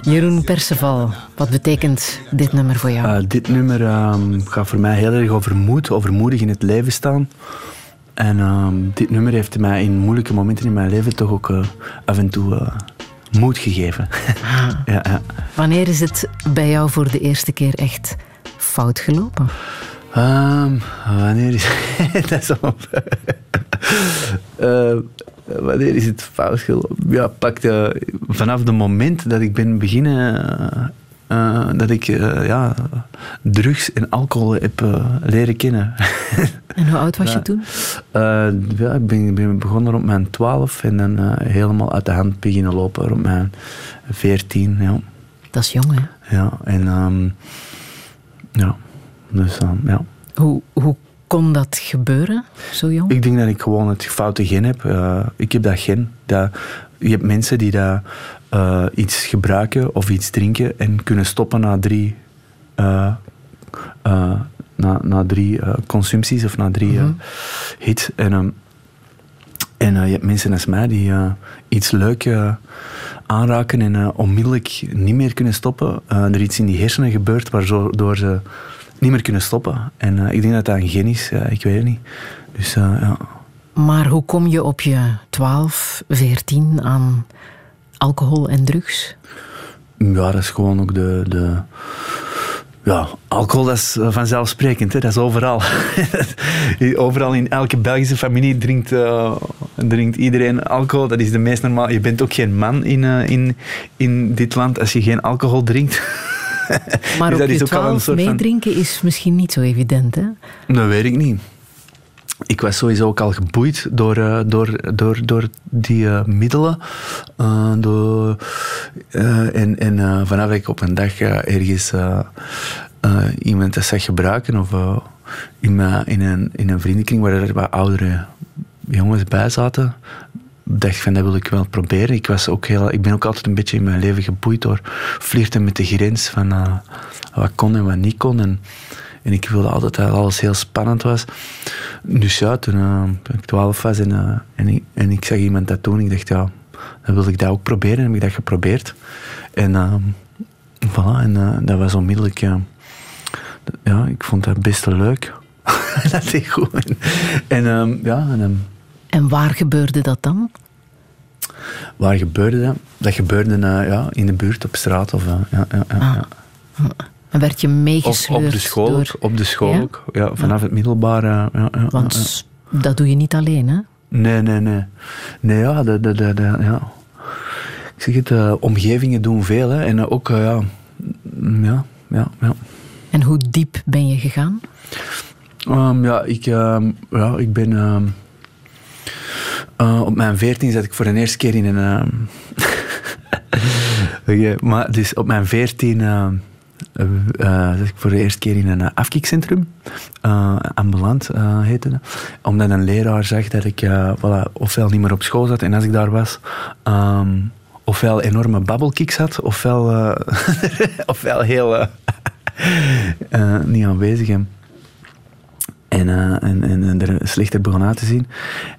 Jeroen Perceval, wat betekent dit nummer voor jou? Uh, dit nummer uh, gaat voor mij heel erg over moed, over moedig in het leven staan. En uh, dit nummer heeft mij in moeilijke momenten in mijn leven toch ook uh, af en toe uh, moed gegeven. Ah. ja, ja. Wanneer is het bij jou voor de eerste keer echt fout gelopen? Um, wanneer is... Dat is allemaal... uh, wanneer is het fout gelopen? Ja, pak de... Vanaf het moment dat ik ben beginnen... Uh, Uh, dat ik uh, ja, drugs en alcohol heb uh, leren kennen. En hoe oud was ja. je toen? Uh, ja, ik ben, ben begonnen rond mijn twaalf en dan uh, helemaal uit de hand beginnen lopen rond mijn veertien. Ja. Dat is jong, hè? Ja, en um, ja, dus um, ja. Hoe, hoe kon dat gebeuren, zo jong? Ik denk dat ik gewoon het foute gen heb. Uh, ik heb dat gen. Dat, je hebt mensen die dat... Uh, iets gebruiken of iets drinken en kunnen stoppen na drie, uh, uh, na, na drie uh, consumpties of na drie uh, mm-hmm. hits. En, um, en uh, je hebt mensen als mij die uh, iets leuk uh, aanraken en uh, onmiddellijk niet meer kunnen stoppen. Uh, er iets in die hersenen gebeurt waardoor ze niet meer kunnen stoppen. En uh, ik denk dat dat een gen is, uh, ik weet het niet. Dus, uh, ja. Maar hoe kom je op je twaalf, veertien aan... alcohol en drugs? Ja, dat is gewoon ook de... de ja, alcohol, dat is vanzelfsprekend. Hè? Dat is overal. Overal in elke Belgische familie drinkt, uh, drinkt iedereen alcohol. Dat is de meest normaal. Je bent ook geen man in, uh, in, in dit land als je geen alcohol drinkt. Maar dus op je twaalf meedrinken van... is misschien niet zo evident, hè? Dat weet ik niet. Ik was sowieso ook al geboeid door, door, door, door die uh, middelen. Uh, door, uh, en en uh, vanaf ik op een dag uh, ergens uh, uh, iemand dat zag gebruiken, of uh, in, uh, in, een, in een vriendenkring waar er wat oudere jongens bij zaten, dacht van dat wil ik wel proberen. Ik, was ook heel, ik ben ook altijd een beetje in mijn leven geboeid door flirten met de grens van uh, wat kon en wat niet kon. En, En ik wilde altijd dat alles heel spannend was. Dus ja, toen uh, ik twaalf was en, uh, en, ik, en ik zag iemand dat doen, ik dacht, ja, dan wil ik dat ook proberen. En heb ik dat geprobeerd. En uh, voilà, en uh, dat was onmiddellijk... Uh, d- ja, ik vond dat best leuk. Dat deed goed. En, um, ja, en, um, en waar gebeurde dat dan? Waar gebeurde dat? Dat gebeurde uh, ja, in de buurt, op straat. Of, uh, ja, ja, ja, ah. ja. En werd je meegesleurd? Op, op de school, door... op de school ja? ook. Ja, vanaf ja. het middelbaar. Ja, ja, Want ja. dat doe je niet alleen, hè? Nee, nee, nee. Nee, ja, de, de, de, de, ja. Ik zeg het, uh, omgevingen doen veel. Hè. En uh, ook, uh, ja. ja, ja, ja. En hoe diep ben je gegaan? Um, ja, ik, um, ja, ik ben... Um, uh, op mijn veertien zat ik voor de eerste keer in een... Um, okay, maar dus op mijn veertien... Uh, Uh, uh, zat ik voor de eerste keer in een uh, afkikcentrum, uh, ambulant uh, heette dat, omdat een leraar zag dat ik uh, voilà, ofwel niet meer op school zat en als ik daar was um, ofwel enorme babbelkicks had ofwel, uh, ofwel heel uh, uh, niet aanwezig en, uh, en, en, en er slechter begon uit te zien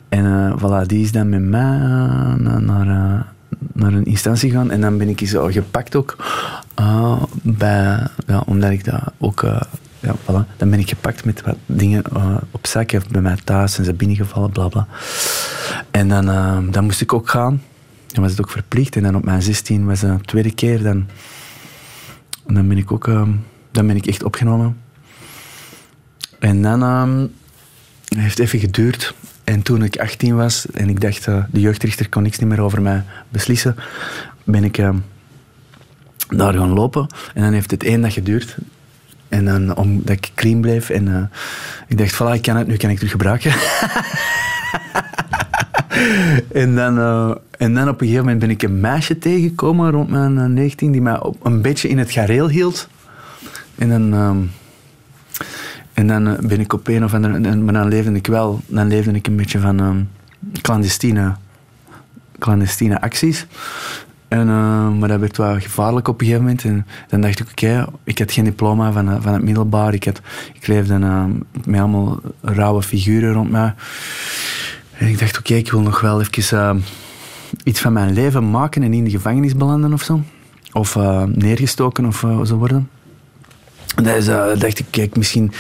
en uh, voilà, die is dan met mij uh, naar, naar uh, naar een instantie gaan en dan ben ik zo gepakt ook uh, bij, ja, omdat ik dat ook uh, ja, voilà, dan ben ik gepakt met wat dingen uh, op zak of bij mij thuis en ze binnengevallen bla bla en dan, uh, dan moest ik ook gaan, dan was het ook verplicht en dan op mijn zestien was de tweede keer dan, dan ben ik ook uh, dan ben ik echt opgenomen en dan uh, heeft het even geduurd. En toen ik achttien was en ik dacht, uh, de jeugdrichter kon niks meer over mij beslissen, ben ik uh, daar gaan lopen. En dan heeft het één dag geduurd. En dan, omdat ik clean bleef. En uh, ik dacht, voilà, ik kan het, nu kan ik terug gebruiken. en, dan, uh, en dan op een gegeven moment ben ik een meisje tegengekomen rond mijn uh, negentien, die mij op, een beetje in het gareel hield. En dan... Uh, En dan ben ik op een of andere... Maar dan leefde ik wel... Dan leefde ik een beetje van um, clandestine, clandestine acties. En, uh, maar dat werd wel gevaarlijk op een gegeven moment. En dan dacht ik, oké, okay, ik had geen diploma van, van het middelbaar. Ik, had, ik leefde uh, met allemaal rauwe figuren rond mij. En ik dacht, oké, okay, ik wil nog wel even uh, iets van mijn leven maken en in de gevangenis belanden of zo. Of uh, neergestoken of uh, zo worden. Dus uh, dacht ik, kijk, misschien...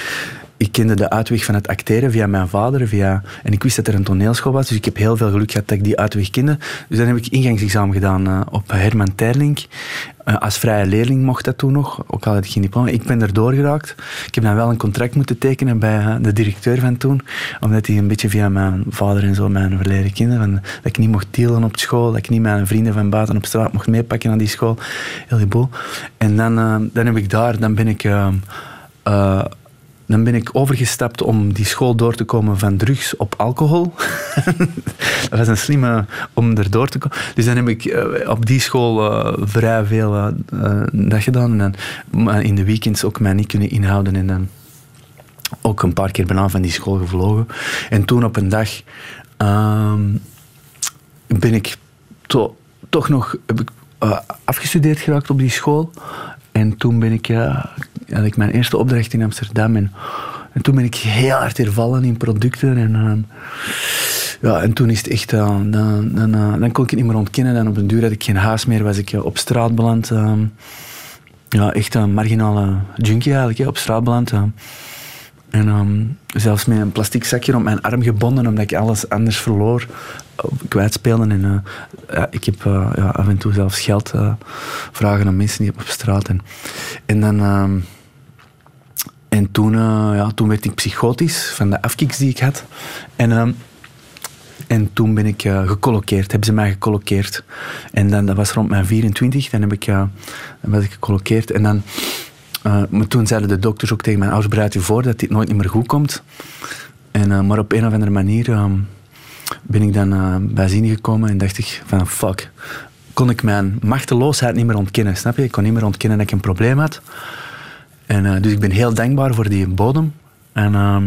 Ik kende de uitweg van het acteren via mijn vader. Via, en ik wist dat er een toneelschool was, dus ik heb heel veel geluk gehad dat ik die uitweg kende. Dus dan heb ik ingangsexamen gedaan uh, op Herman Terling. Uh, als vrije leerling mocht dat toen nog, ook al had ik geen diploma. Ik ben erdoor geraakt. Ik heb dan wel een contract moeten tekenen bij uh, de directeur van toen. Omdat hij een beetje via mijn vader en zo mijn verleden kende. Van, dat ik niet mocht dealen op school, dat ik niet mijn vrienden van buiten op straat mocht meepakken aan die school. Heel die boel. En dan, uh, dan heb ik daar, dan ben ik... Uh, uh, Dan ben ik overgestapt om die school door te komen van drugs op alcohol. Dat was een slimme om er door te komen. Dus dan heb ik uh, op die school uh, vrij veel uh, uh, dat gedaan. En dan, maar in de weekends ook mij niet kunnen inhouden. En dan ook een paar keer bijna van die school gevlogen. En toen op een dag uh, ben ik to, toch nog heb ik, uh, afgestudeerd geraakt op die school. En toen ben ik, ja, had ik mijn eerste opdracht in Amsterdam. En, en toen ben ik heel hard hervallen in producten. En, uh, ja, en toen is het echt... Uh, dan, dan, uh, dan kon ik het niet meer ontkennen. Dan op een duur had ik geen huis meer. Was ik uh, op straat beland. Uh, ja, echt een marginale junkie eigenlijk. Uh, op straat beland. Uh, en um, zelfs met een plastic zakje om mijn arm gebonden. Omdat ik alles anders verloor. Uh, kwijtspeelde. En, uh, ja, ik heb uh, ja, af en toe zelfs geld uh, vragen aan mensen die op straat. En, en dan... Uh, En toen, uh, ja, toen werd ik psychotisch van de afkiks die ik had. En, uh, en toen ben ik uh, gecolloqueerd. Hebben ze mij gecolloqueerd. En dan, dat was rond mijn vierentwintig. Dan, heb ik, uh, dan was ik gecolloqueerd. En dan, uh, maar toen zeiden de dokters ook tegen mij... Ouders, bereid je voor dat dit nooit niet meer goed komt. En, uh, maar op een of andere manier uh, ben ik dan uh, bij zin gekomen. En dacht ik van fuck. Kon ik mijn machteloosheid niet meer ontkennen. Snap je? Ik kon niet meer ontkennen dat ik een probleem had. En, uh, dus ik ben heel dankbaar voor die bodem. En uh,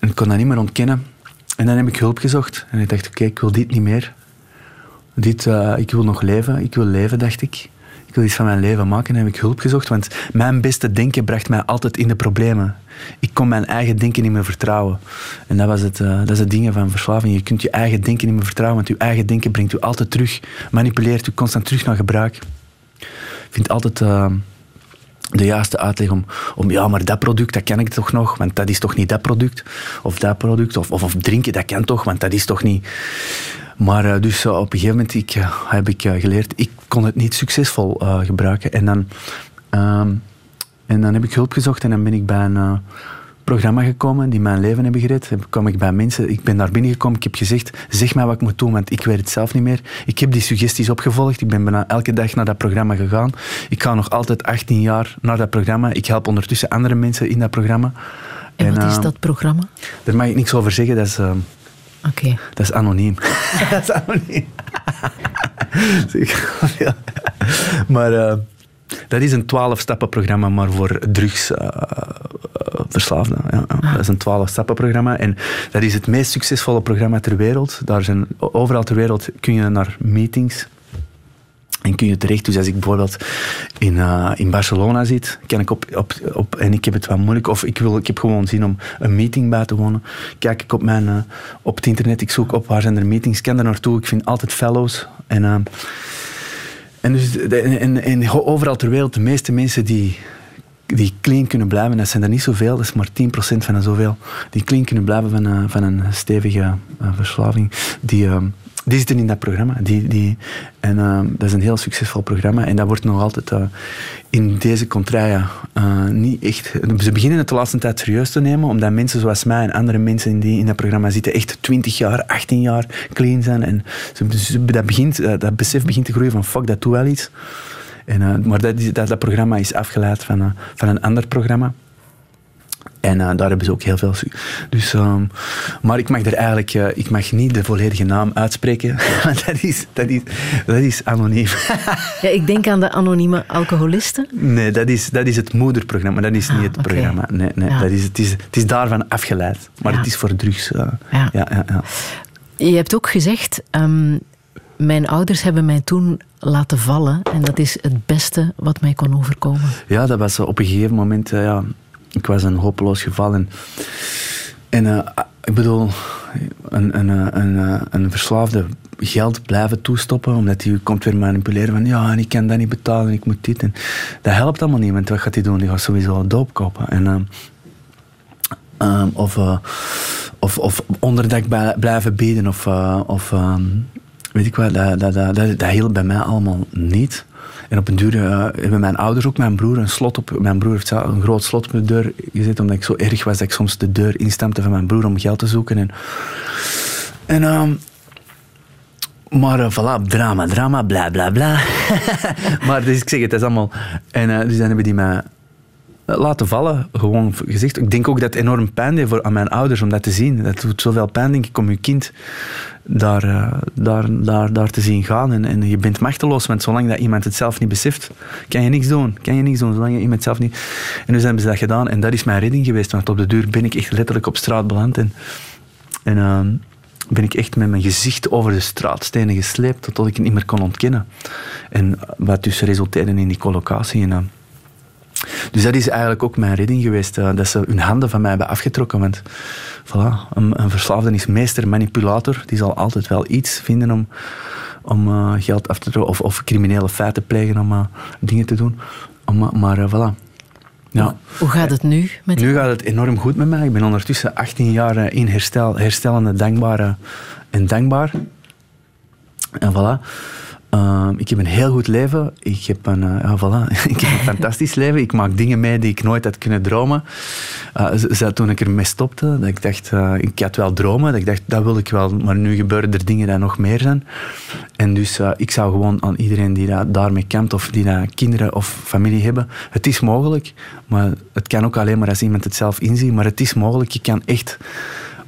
ik kon dat niet meer ontkennen. En dan heb ik hulp gezocht. En ik dacht, oké, okay, ik wil dit niet meer. Dit, uh, ik wil nog leven. Ik wil leven, dacht ik. Ik wil iets van mijn leven maken. En dan heb ik hulp gezocht. Want mijn beste denken bracht mij altijd in de problemen. Ik kon mijn eigen denken niet meer vertrouwen. En dat, was het, uh, dat is het ding van verslaving. Je kunt je eigen denken niet meer vertrouwen. Want je eigen denken brengt je altijd terug. Manipuleert je constant terug naar gebruik. Ik vind altijd... Uh, de juiste uitleg om, om, ja, maar dat product, dat kan ik toch nog, want dat is toch niet dat product, of dat product, of, of, of drinken, dat kan toch, want dat is toch niet... Maar uh, dus uh, op een gegeven moment ik, uh, heb ik uh, geleerd, ik kon het niet succesvol uh, gebruiken. En dan, uh, en dan heb ik hulp gezocht en dan ben ik bij een uh, programma gekomen die mijn leven hebben gered. Kom ik bij mensen, ik ben daar binnengekomen, ik heb gezegd, zeg mij wat ik moet doen, want ik weet het zelf niet meer. Ik heb die suggesties opgevolgd, ik ben bijna elke dag naar dat programma gegaan. Ik ga nog altijd achttien jaar naar dat programma. Ik help ondertussen andere mensen in dat programma. En, en wat uh, is dat programma? Daar mag ik niks over zeggen, dat is... Uh, Okay. Dat is anoniem. Dat is anoniem. Maar uh, dat is een twaalf-stappen-programma, maar voor drugsverslaafden. Uh, uh, ja, ja. Dat is een twaalf-stappen-programma. En dat is het meest succesvolle programma ter wereld. Daar zijn, overal ter wereld kun je naar meetings... En kun je terecht, dus als ik bijvoorbeeld in, uh, in Barcelona zit, kan ik op, op, op, en ik heb het wat moeilijk, of ik, wil, ik heb gewoon zin om een meeting bij te wonen, kijk ik op, mijn, uh, op het internet, ik zoek op waar zijn er meetings, kan er naartoe, ik vind altijd fellows. En, uh, en, dus, en, en, en overal ter wereld, de meeste mensen die, die clean kunnen blijven, dat zijn er niet zoveel, dat is maar tien procent van de zoveel, die clean kunnen blijven van, uh, van een stevige uh, verslaving, die... Uh, Die zitten in dat programma. Die, die, en uh, dat is een heel succesvol programma. En dat wordt nog altijd uh, in deze contraille uh, niet echt... Ze beginnen het de laatste tijd serieus te nemen, omdat mensen zoals mij en andere mensen die in dat programma zitten echt twintig jaar, achttien jaar clean zijn. En ze, ze, dat, begint, uh, dat besef begint te groeien van fuck, dat doet wel iets. En, uh, maar dat, is, dat, dat programma is afgeleid van, uh, van een ander programma. En uh, daar hebben ze ook heel veel... Dus, um, maar ik mag er eigenlijk... Uh, ik mag niet de volledige naam uitspreken. Want dat is, dat is, dat is anoniem. Ja, ik denk aan de anonieme alcoholisten. Nee, dat is, dat is het moederprogramma. Dat is ah, niet het okay. programma. Nee, nee, ja. dat is, het, is, het is daarvan afgeleid. Maar ja. het is voor drugs. Uh, ja. Ja, ja, ja. Je hebt ook gezegd... Um, mijn ouders hebben mij toen laten vallen. En dat is het beste wat mij kon overkomen. Ja, dat was op een gegeven moment... Uh, ja, ik was een hopeloos geval. En, en uh, ik bedoel, een, een, een, een verslaafde geld blijven toestoppen, omdat hij komt weer manipuleren van ja, ik kan dat niet betalen, ik moet dit. En dat helpt allemaal niet, want wat gaat hij doen? Die gaat sowieso doop kopen. En, uh, uh, of, uh, of, of onderdak blijven bieden, of, uh, of uh, weet ik wat, dat, dat, dat, dat, dat hielp bij mij allemaal niet. En op een duur uh, hebben mijn ouders ook mijn broer een slot op... Mijn broer heeft een groot slot op de deur gezet, omdat ik zo erg was dat ik soms de deur instampte van mijn broer om geld te zoeken. En, en, um, maar uh, voilà, drama, drama, bla, bla, bla. Maar dus ik zeg het, dat is allemaal... En uh, dus dan hebben die mij laten vallen, gewoon gezegd. Ik denk ook dat het enorm pijn deed voor, aan mijn ouders om dat te zien. Dat doet zoveel pijn, denk ik, om je kind... Daar, daar, daar, daar te zien gaan. En, en je bent machteloos, want zolang dat iemand het zelf niet beseft, kan je niks doen. Kan je niks doen, zolang je iemand zelf niet... En dus hebben ze dat gedaan. En dat is mijn redding geweest, want op de duur ben ik echt letterlijk op straat beland. En, en uh, ben ik echt met mijn gezicht over de straatstenen gesleept, totdat ik het niet meer kon ontkennen. En wat dus resulteerde in die collocatie. En, uh, dus dat is eigenlijk ook mijn redding geweest, uh, dat ze hun handen van mij hebben afgetrokken. Want voilà, een, een verslaafde is meester, manipulator. Die zal altijd wel iets vinden om, om uh, geld af te trokken of, of criminele feiten plegen om uh, dingen te doen. Om, uh, maar uh, voilà. Ja. Hoe gaat het nu met jou? Nu gaat het enorm goed met mij. Ik ben ondertussen achttien jaar uh, in herstel, herstellende, dankbare en dankbaar. En voilà. Uh, ik heb een heel goed leven. Ik heb een, uh, ja, voilà. Ik heb een fantastisch leven. Ik maak dingen mee die ik nooit had kunnen dromen. Uh, z- z- toen ik ermee stopte, dat ik dacht, uh, ik had wel dromen. Dat ik dacht, dat wil ik wel. Maar nu gebeuren er dingen die nog meer zijn. En dus uh, ik zou gewoon aan iedereen die dat daarmee kampt, of die dat kinderen of familie hebben, het is mogelijk. Maar het kan ook alleen maar als iemand het zelf inziet. Maar het is mogelijk. Je kan echt...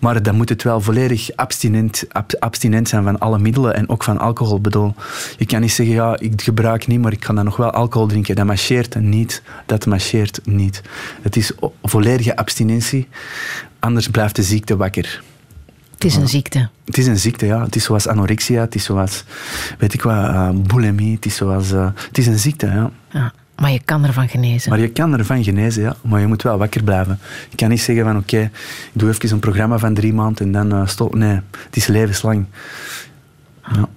Maar dan moet het wel volledig abstinent, ab, abstinent zijn van alle middelen en ook van alcohol. Bedoel, je kan niet zeggen, ja, ik gebruik niet, maar ik kan dan nog wel alcohol drinken. Dat marcheert niet. Dat marcheert niet. Het is volledige abstinentie. Anders blijft de ziekte wakker. Het is een ziekte. Het is een ziekte, ja. Het is zoals anorexia, het is zoals, weet ik wat, uh, bulimie. Het is zoals, uh, het is een ziekte, ja. Ja. Maar je kan ervan genezen. Maar je kan ervan genezen, ja. Maar je moet wel wakker blijven. Je kan niet zeggen van, oké, okay, ik doe even een programma van drie maanden en dan uh, stop. Nee, het is levenslang. Ja.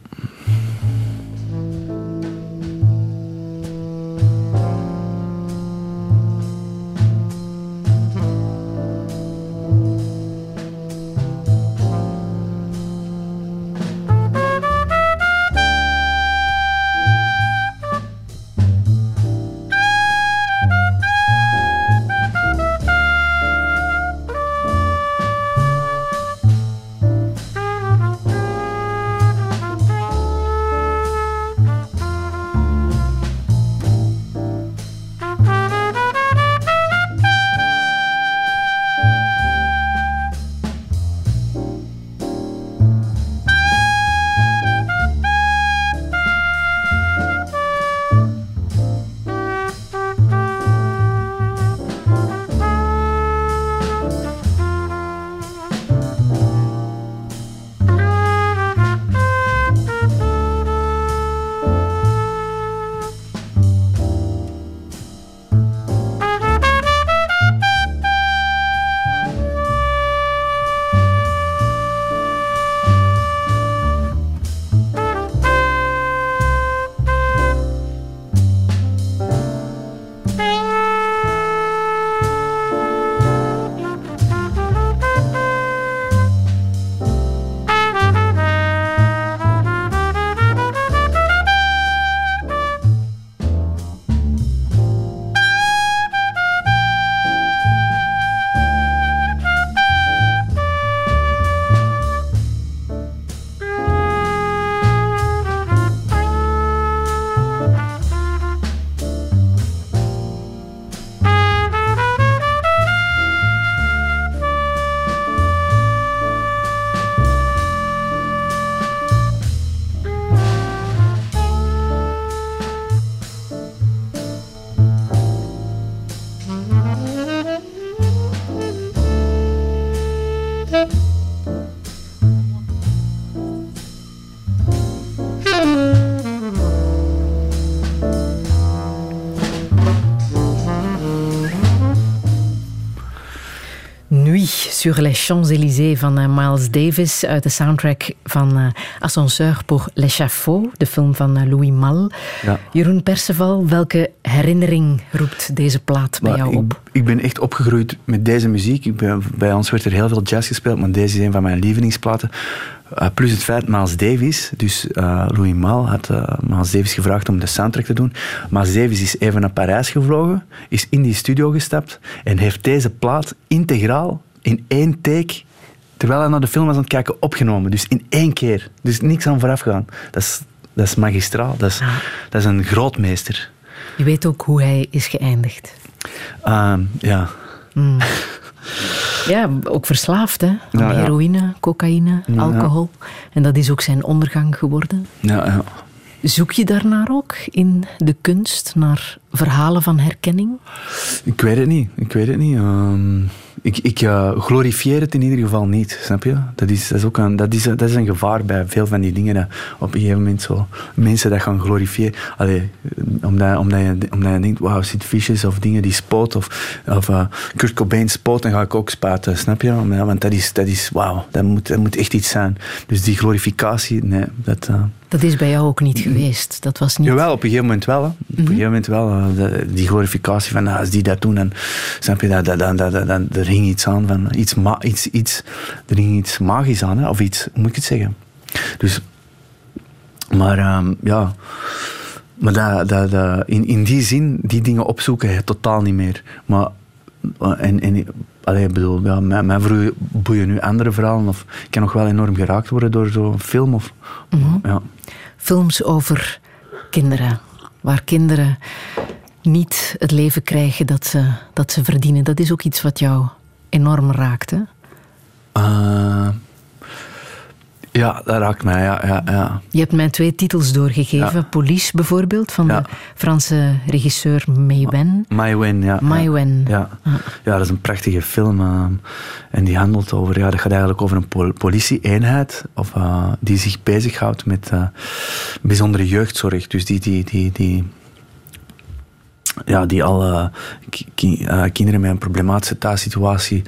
Sur les Champs-Élysées van uh, Miles Davis uit de soundtrack van uh, Ascenseur pour l'échafaud, de film van uh, Louis Malle. Ja. Jeroen Perceval, welke herinnering roept deze plaat maar bij jou ik, op? Ik ben echt opgegroeid met deze muziek. Ik ben, bij ons werd er heel veel jazz gespeeld, maar deze is een van mijn lievelingsplaten. Uh, plus het feit, Miles Davis, dus uh, Louis Malle had uh, Miles Davis gevraagd om de soundtrack te doen. Miles Davis is even naar Parijs gevlogen, is in die studio gestapt en heeft deze plaat integraal in één take, terwijl hij naar de film was aan het kijken, opgenomen. Dus in één keer. Dus niks aan vooraf gaan. Dat is, dat is magistraal. Dat is, ah. dat is een grootmeester. Je weet ook hoe hij is geëindigd. Uh, ja. Mm. Ja, ook verslaafd, hè? Aan ja, heroïne, ja. cocaïne, ja, alcohol. Ja. En dat is ook zijn ondergang geworden. Ja, ja. Zoek je daarnaar ook in de kunst, naar verhalen van herkenning? Ik weet het niet. Ik weet het niet. Um, ik ik uh, glorifieer het in ieder geval niet, snap je? Dat is, dat is ook een, dat is, dat is een gevaar bij veel van die dingen. Dat op een gegeven moment zo mensen dat gaan glorifiëren. Allee, omdat, omdat, je, omdat je denkt, wauw, Sid Vicious of dingen die spoot. Of, of uh, Kurt Cobain spoot, dan ga ik ook spuiten, snap je? Omdat, want dat is, dat is wauw, dat moet, dat moet echt iets zijn. Dus die glorificatie, nee, dat... Uh, dat is bij jou ook niet geweest? Dat was niet... Jawel, op een gegeven moment wel. Hè. Op een gegeven moment wel. Uh, die glorificatie van, nou, als die dat doen, dan snap je, dat, dat, dat, dat, dat, dat, er hing iets aan. Van, iets ma- iets, iets, er hing iets magisch aan, hè, of iets, hoe moet ik het zeggen? Dus, maar um, ja... Maar dat, dat, dat, in, in die zin, die dingen opzoeken, totaal niet meer. Maar... En, en, allee, bedoel, ja, mij, mij vroeg, boeien nu andere verhalen. Of, ik kan nog wel enorm geraakt worden door zo'n film. Of, mm-hmm. ja. Films over kinderen. Waar kinderen niet het leven krijgen dat ze, dat ze verdienen. Dat is ook iets wat jou enorm raakt, hè? Uh, ja, dat raakt mij, ja, ja, ja. Je hebt mij twee titels doorgegeven. Ja. Police bijvoorbeeld, van ja. de Franse regisseur Maywen. Maywen, ja. Maywen. Ja. Ah. ja, dat is een prachtige film. Uh, en die handelt over, ja, dat gaat eigenlijk over een pol- politie-eenheid of, uh, die zich bezighoudt met uh, bijzondere jeugdzorg. Dus die... die, die, die Ja, die al uh, ki- ki- uh, kinderen met een problematische thuissituatie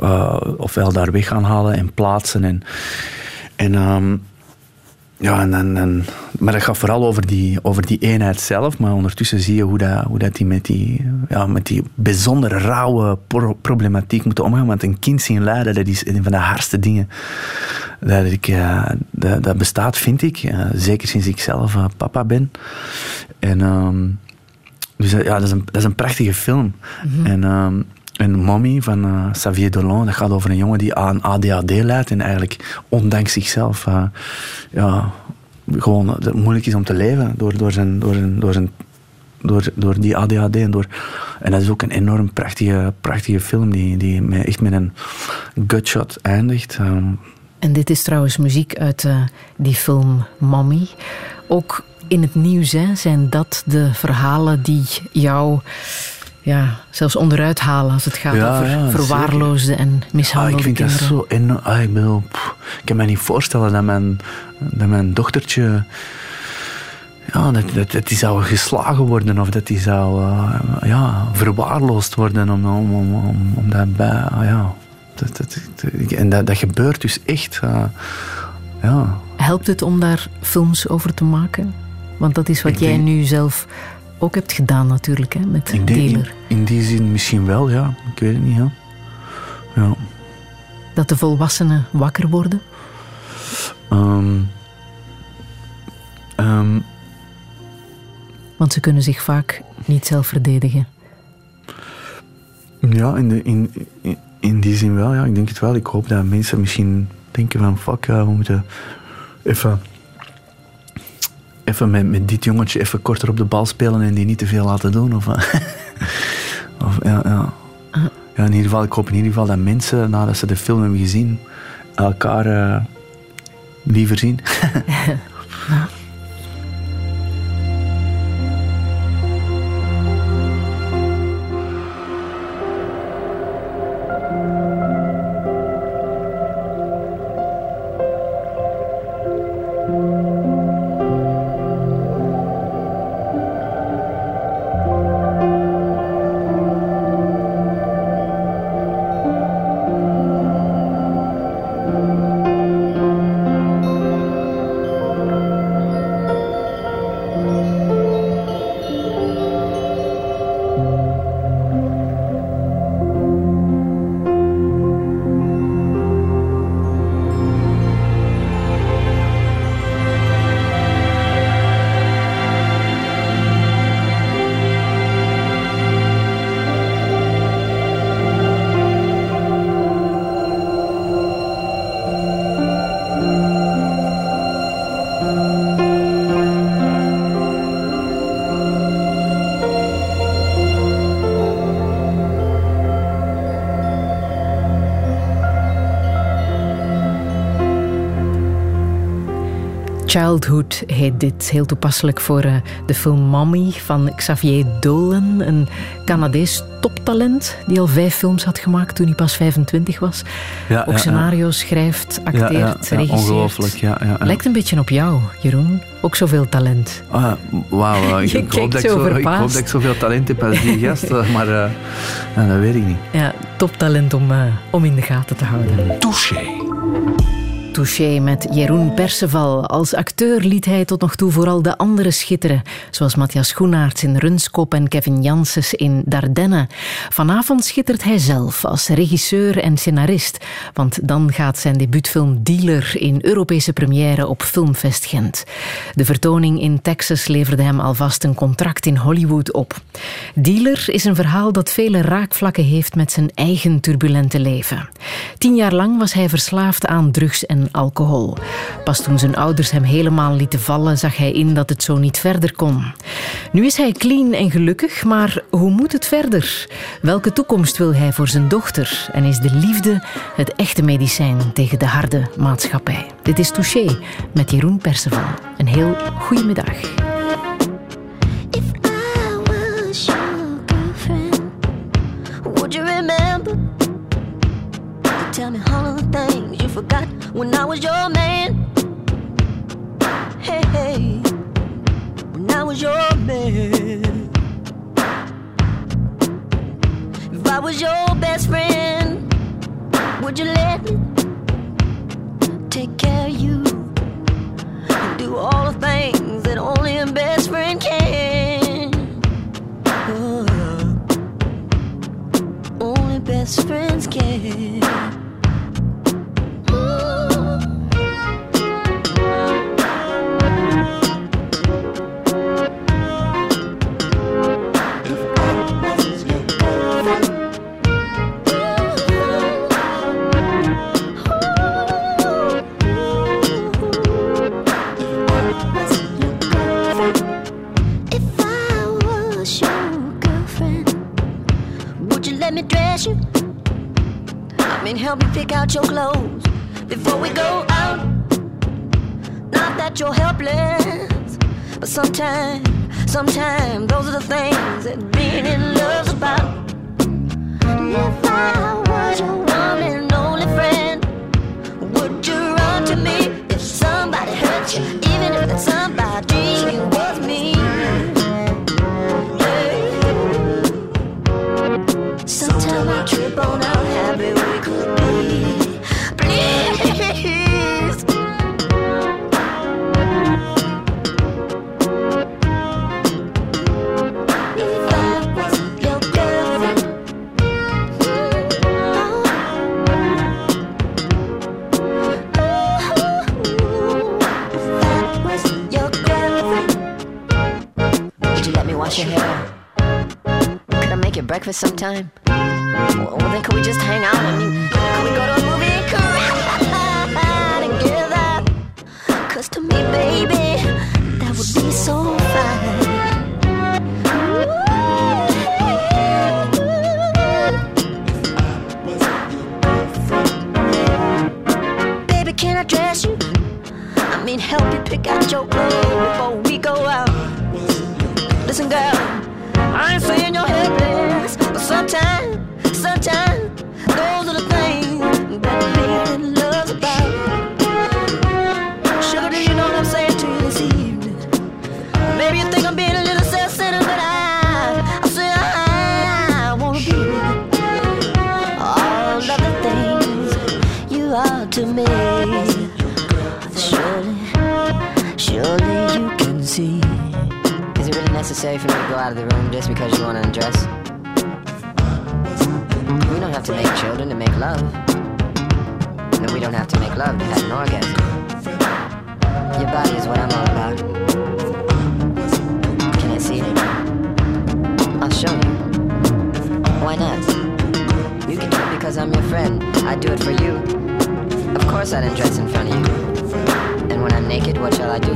uh, ofwel daar weg gaan halen en plaatsen. En, en, um, ja, en, en, en, maar dat gaat vooral over die, over die eenheid zelf. Maar ondertussen zie je hoe, dat, hoe dat die, met die, ja, met die bijzonder rauwe pro- problematiek moeten omgaan. Want een kind zien lijden, dat is een van de hardste dingen dat, ik, uh, dat, dat bestaat, vind ik. Uh, zeker sinds ik zelf uh, papa ben. En... Um, Dus ja, dat is, een, dat is een prachtige film. Mm-hmm. En, um, en Mommy van uh, Xavier Dolan, dat gaat over een jongen die aan A D H D lijdt en eigenlijk ondanks zichzelf uh, ja, gewoon dat het moeilijk is om te leven door, door, zijn, door, zijn, door, zijn, door, door die A D H D. En, door, en dat is ook een enorm prachtige, prachtige film die, die met, echt met een gutshot eindigt. Um. En dit is trouwens muziek uit uh, die film Mommy. Ook... In het nieuws, hè, zijn dat de verhalen die jou ja, zelfs onderuit halen als het gaat ja, over ja, verwaarloosde zeker. En mishandelde ah, ik vind kinderen. Dat zo enorm, ah, ik, bedoel, pff, ik kan me niet voorstellen dat mijn, dat mijn dochtertje ja, dat, dat, dat die zou geslagen worden of dat die zou uh, ja, verwaarloosd worden om, om, om, om, om daarbij. Ah, ja. dat, dat, dat, en dat, dat gebeurt dus echt. Uh, ja. Helpt het om daar films over te maken? Want dat is wat ik jij denk, nu zelf ook hebt gedaan natuurlijk, hè, met ik denk, Dealer. In, in die zin misschien wel, ja. Ik weet het niet, ja. ja. Dat de volwassenen wakker worden? Um, um, Want ze kunnen zich vaak niet zelf verdedigen. Ja, in, de, in, in, in die zin wel, ja. Ik denk het wel. Ik hoop dat mensen misschien denken van, fuck, ja, we moeten even... Even met, met dit jongetje even korter op de bal spelen en die niet te veel laten doen. Of, of, ja, ja. Ja, in ieder geval, ik hoop in ieder geval dat mensen, nadat ze de film hebben gezien, elkaar uh, liever zien. Ja. Childhood heet dit, heel toepasselijk voor uh, de film Mommy van Xavier Dolan, een Canadees toptalent die al vijf films had gemaakt toen hij pas vijfentwintig was. Ja, ook ja, scenario ja. schrijft, acteert, ja, ja, ja, regisseert. Ongelooflijk, ja, ja, ja. Lijkt een beetje op jou, Jeroen. Ook zoveel talent. Ah, Wauw, ik, ik, hoop dat ik, zo, ik hoop dat ik zoveel talent heb als die gast, maar uh, nou, dat weet ik niet. Ja, toptalent om, uh, om in de gaten te houden. Touché. Touché met Jeroen Perceval. Als acteur liet hij tot nog toe vooral de anderen schitteren, zoals Matthias Schoenaerts in Rundskop en Kevin Janssens in D'Ardennen. Vanavond schittert hij zelf als regisseur en scenarist, want dan gaat zijn debuutfilm Dealer in Europese première op Filmfest Gent. De vertoning in Texas leverde hem alvast een contract in Hollywood op. Dealer is een verhaal dat vele raakvlakken heeft met zijn eigen turbulente leven. Tien jaar lang was hij verslaafd aan drugs en alcohol. Pas toen zijn ouders hem helemaal lieten vallen, zag hij in dat het zo niet verder kon. Nu is hij clean en gelukkig, maar hoe moet het verder? Welke toekomst wil hij voor zijn dochter? En is de liefde het echte medicijn tegen de harde maatschappij? Dit is Touché met Jeroen Perceval. Een heel goeie middag. Tell me all of the things you forgot when I was your man. Hey, hey, when I was your man. If I was your best friend, would you let me take care of you and do all the things that only a best friend can? Oh, only best friends can. And help me pick out your clothes before we go out. Not that you're helpless, but sometimes, sometimes those are the things that being in love's about. If I was your one and only friend, would you run to me if somebody hurt you, even if that somebody was me? Hey. Sometimes I trip on out. Breakfast sometime? Well, then could we just hang out? I mean, could we go to a movie and cry together? Cause to me, baby, that would be so fine. Ooh. Baby, can I dress you? I mean, help you pick out your clothes before we go out. Listen, girl, I ain't saying you're helpless. But sometimes, sometimes, those are the things that being in love's about. Sugar, do you know what I'm saying to you this evening? Maybe you think I'm being a little self-centered, but I, I say I, I wanna be all of the things you are to me. Surely, surely you can see. Is it really necessary for me to go out of the room just because you wanna undress? We don't have to make children to make love. And we don't have to make love to have an orgasm. Your body is what I'm all about. Can I see it? I'll show you. Why not? You can do it because I'm your friend. I do it for you. Of course I didn't dress in front of you. And when I'm naked, what shall I do?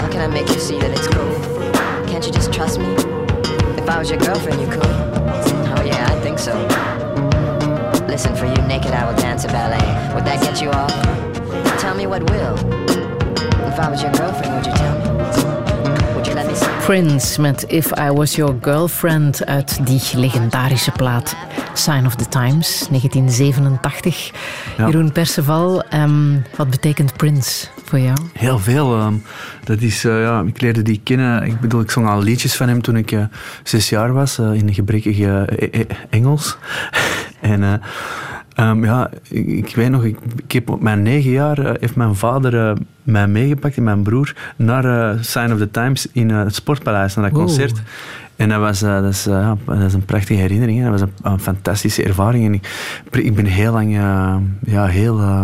How can I make you see that it's cool? Can't you just trust me? If I was your girlfriend, you could. Yeah, I think so. Listen, for you naked I will dance a ballet. Would that get you off? Tell me what will. If I was your girlfriend, would you tell me? Would you let me see? Prince met If I Was Your Girlfriend uit die legendarische plaat Sign of the Times, negentien zevenentachtig. Ja. Jeroen Perceval, um, wat betekent Prince voor jou? Heel veel. Um, dat is, uh, ja, ik leerde die kennen. Ik bedoel, ik zong al liedjes van hem toen ik uh, zes jaar was, uh, in gebrekkig uh, e- e- Engels. en... Uh, Um, ja, ik, ik weet nog, ik, ik heb op mijn negen jaar uh, heeft mijn vader uh, mij meegepakt en mijn broer naar uh, Sign of the Times in uh, het Sportpaleis, naar dat wow. concert. En dat was, uh, dat is, uh, ja, dat is een prachtige herinnering, hè. Dat was een, een fantastische ervaring. En ik, ik ben heel lang, uh, ja, heel, uh,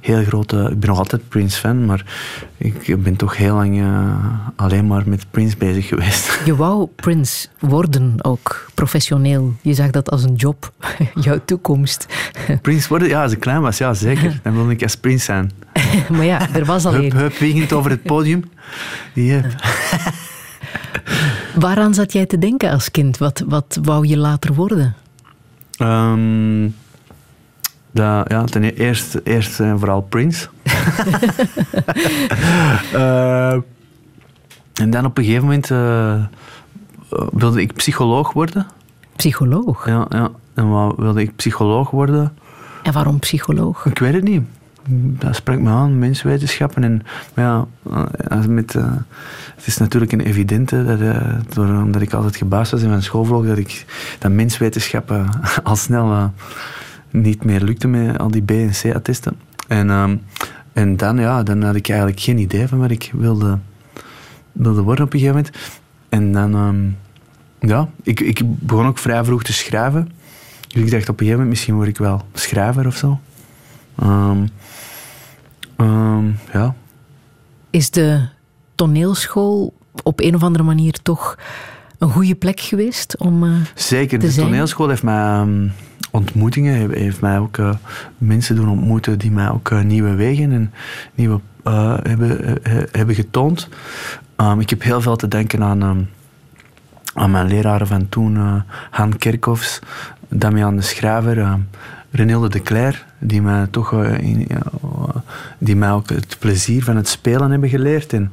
heel grote, uh, ik ben nog altijd Prince-fan, maar ik ben toch heel lang uh, alleen maar met Prince bezig geweest. Je wou Prince worden ook, professioneel. Je zag dat als een job, jouw toekomst. Prince worden? Ja, als ik klein was, ja, zeker. Dan wilde ik als Prince zijn. Maar ja, er was al één. Hup, hup, wiegend over het podium. Yep. Waaraan zat jij te denken als kind? Wat, wat wou je later worden? Um, de, ja, ten eerste, eerst en vooral Prince. uh, en dan op een gegeven moment uh, wilde ik psycholoog worden. Psycholoog? Ja, ja. En wilde ik psycholoog worden. En waarom psycholoog? Ik weet het niet. Dat sprak me aan, menswetenschappen. En, maar ja, met, uh, het is natuurlijk een evidente, dat, uh, door, omdat ik altijd gebaasd was in mijn schoolvlog, dat, ik, dat menswetenschappen al snel uh, niet meer lukte met al die B- en C-attesten. En, uh, en dan, ja, dan had ik eigenlijk geen idee van wat ik wilde, wilde worden op een gegeven moment. En dan, um, ja, ik, ik begon ook vrij vroeg te schrijven. Dus ik dacht op een gegeven moment, misschien word ik wel schrijver of zo. Um, um, ja. Is de toneelschool op een of andere manier toch een goede plek geweest om uh, Zeker, te de zijn? Toneelschool heeft mij um, ontmoetingen, heeft mij ook uh, mensen doen ontmoeten die mij ook uh, nieuwe wegen en nieuwe uh, hebben, uh, hebben getoond. Um, ik heb heel veel te denken aan, um, aan mijn leraren van toen, uh, Han Kerkhoffs, Damian de Schrijver, uh, Renilde de Cler, die mij toch uh, in, uh, die mij ook het plezier van het spelen hebben geleerd. En,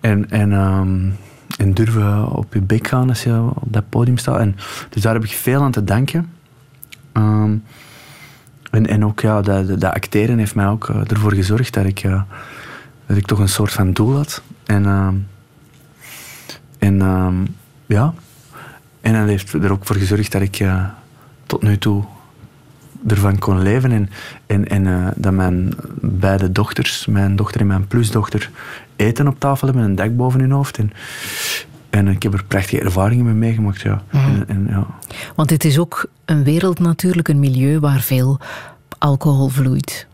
en, en, um, en durven op je bek gaan als je op dat podium staat. En, dus daar heb ik veel aan te danken. Um, en, en ook ja, dat, dat acteren heeft mij ook uh, ervoor gezorgd dat ik, uh, dat ik toch een soort van doel had. En, uh, en uh, ja, en dat heeft er ook voor gezorgd dat ik uh, tot nu toe ervan kon leven en, en, en uh, dat mijn beide dochters, mijn dochter en mijn plusdochter, eten op tafel hebben en een dak boven hun hoofd. En, en ik heb er prachtige ervaringen mee meegemaakt. Ja. Mm. En, en, ja. Want het is ook een wereld natuurlijk, een milieu waar veel alcohol vloeit.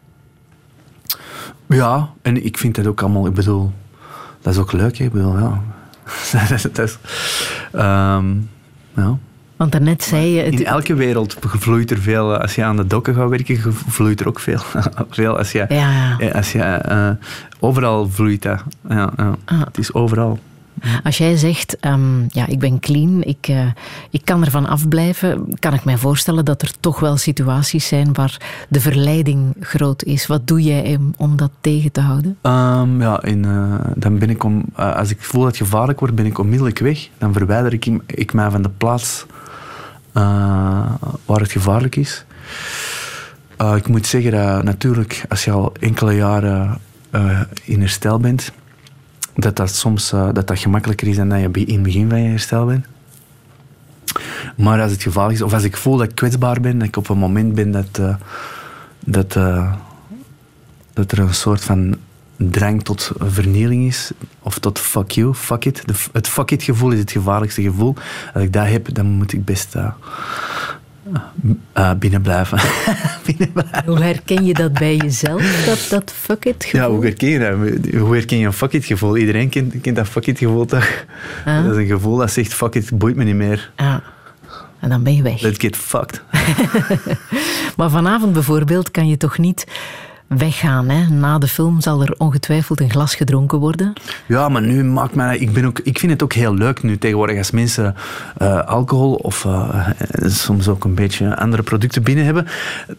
Ja, en ik vind dat ook allemaal, ik bedoel, dat is ook leuk, hè? Ik bedoel, ja. dat is, dat is, um, ja. Want daarnet zei je... Het... In elke wereld vloeit er veel. Als je aan de dokken gaat werken, vloeit er ook veel. veel als je, ja, ja. Als je, uh, overal vloeit dat. Ja, ja. Ah. Het is overal. Als jij zegt, um, ja, ik ben clean, ik, uh, ik kan ervan afblijven, kan ik mij voorstellen dat er toch wel situaties zijn waar de verleiding groot is. Wat doe jij om dat tegen te houden? Um, ja, en, uh, dan ben ik om, uh, als ik voel dat het gevaarlijk wordt, ben ik onmiddellijk weg. Dan verwijder ik, ik mij van de plaats Uh, waar het gevaarlijk is. Uh, ik moet zeggen dat natuurlijk, als je al enkele jaren uh, in herstel bent, dat dat soms uh, dat dat gemakkelijker is dan dat je in het begin van je herstel bent. Maar als het gevaarlijk is, of als ik voel dat ik kwetsbaar ben, dat ik op een moment ben dat, uh, dat, uh, dat er een soort van drang tot vernieling is, of tot fuck you, fuck it. De, het fuck it gevoel is het gevaarlijkste gevoel. Als ik dat heb, dan moet ik best uh, uh, binnen blijven. binnen blijven. Hoe herken je dat bij jezelf, dat, dat fuck it gevoel? Ja, hoe herken je dat? Hoe herken je een fuck it gevoel? Iedereen kent, kent dat fuck it gevoel toch? Ah. Dat is een gevoel dat zegt fuck it, boeit me niet meer. Ah. En dan ben je weg. Let's get fucked. Maar vanavond bijvoorbeeld kan je toch niet weggaan. Hè? Na de film zal er ongetwijfeld een glas gedronken worden. Ja, maar nu maakt mij... Ik, ben ook, ik vind het ook heel leuk nu tegenwoordig als mensen uh, alcohol of uh, soms ook een beetje andere producten binnen hebben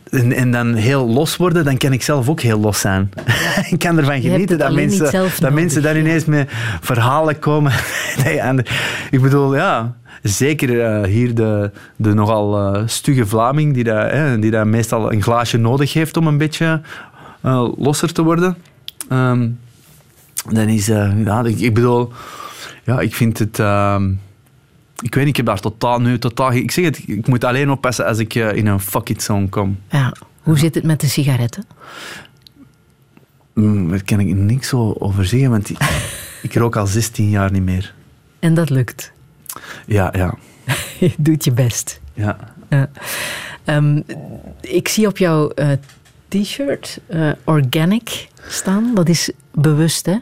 en, en dan heel los worden, dan kan ik zelf ook heel los zijn. Ja. Ik kan ervan genieten dat mensen, dat nodig, mensen daar ineens met verhalen komen. Nee, ik bedoel, ja... Zeker uh, hier de, de nogal uh, stugge Vlaming die daar eh, die daar meestal een glaasje nodig heeft om een beetje uh, losser te worden. Um, dan is, uh, ja, ik, ik bedoel, ja, ik vind het... Uh, ik weet niet, ik heb daar totaal nu... Totaal, ik zeg het, ik moet alleen oppassen als ik uh, in een fuck it zone kom. Ja, hoe zit het met de sigaretten? Mm, daar kan ik niks over zeggen, want ik, ik rook al zestien jaar niet meer. En dat lukt? Ja, ja. Je doet je best. Ja. ja. Um, ik zie op jouw uh, t-shirt uh, organic staan. Dat is bewust, hè?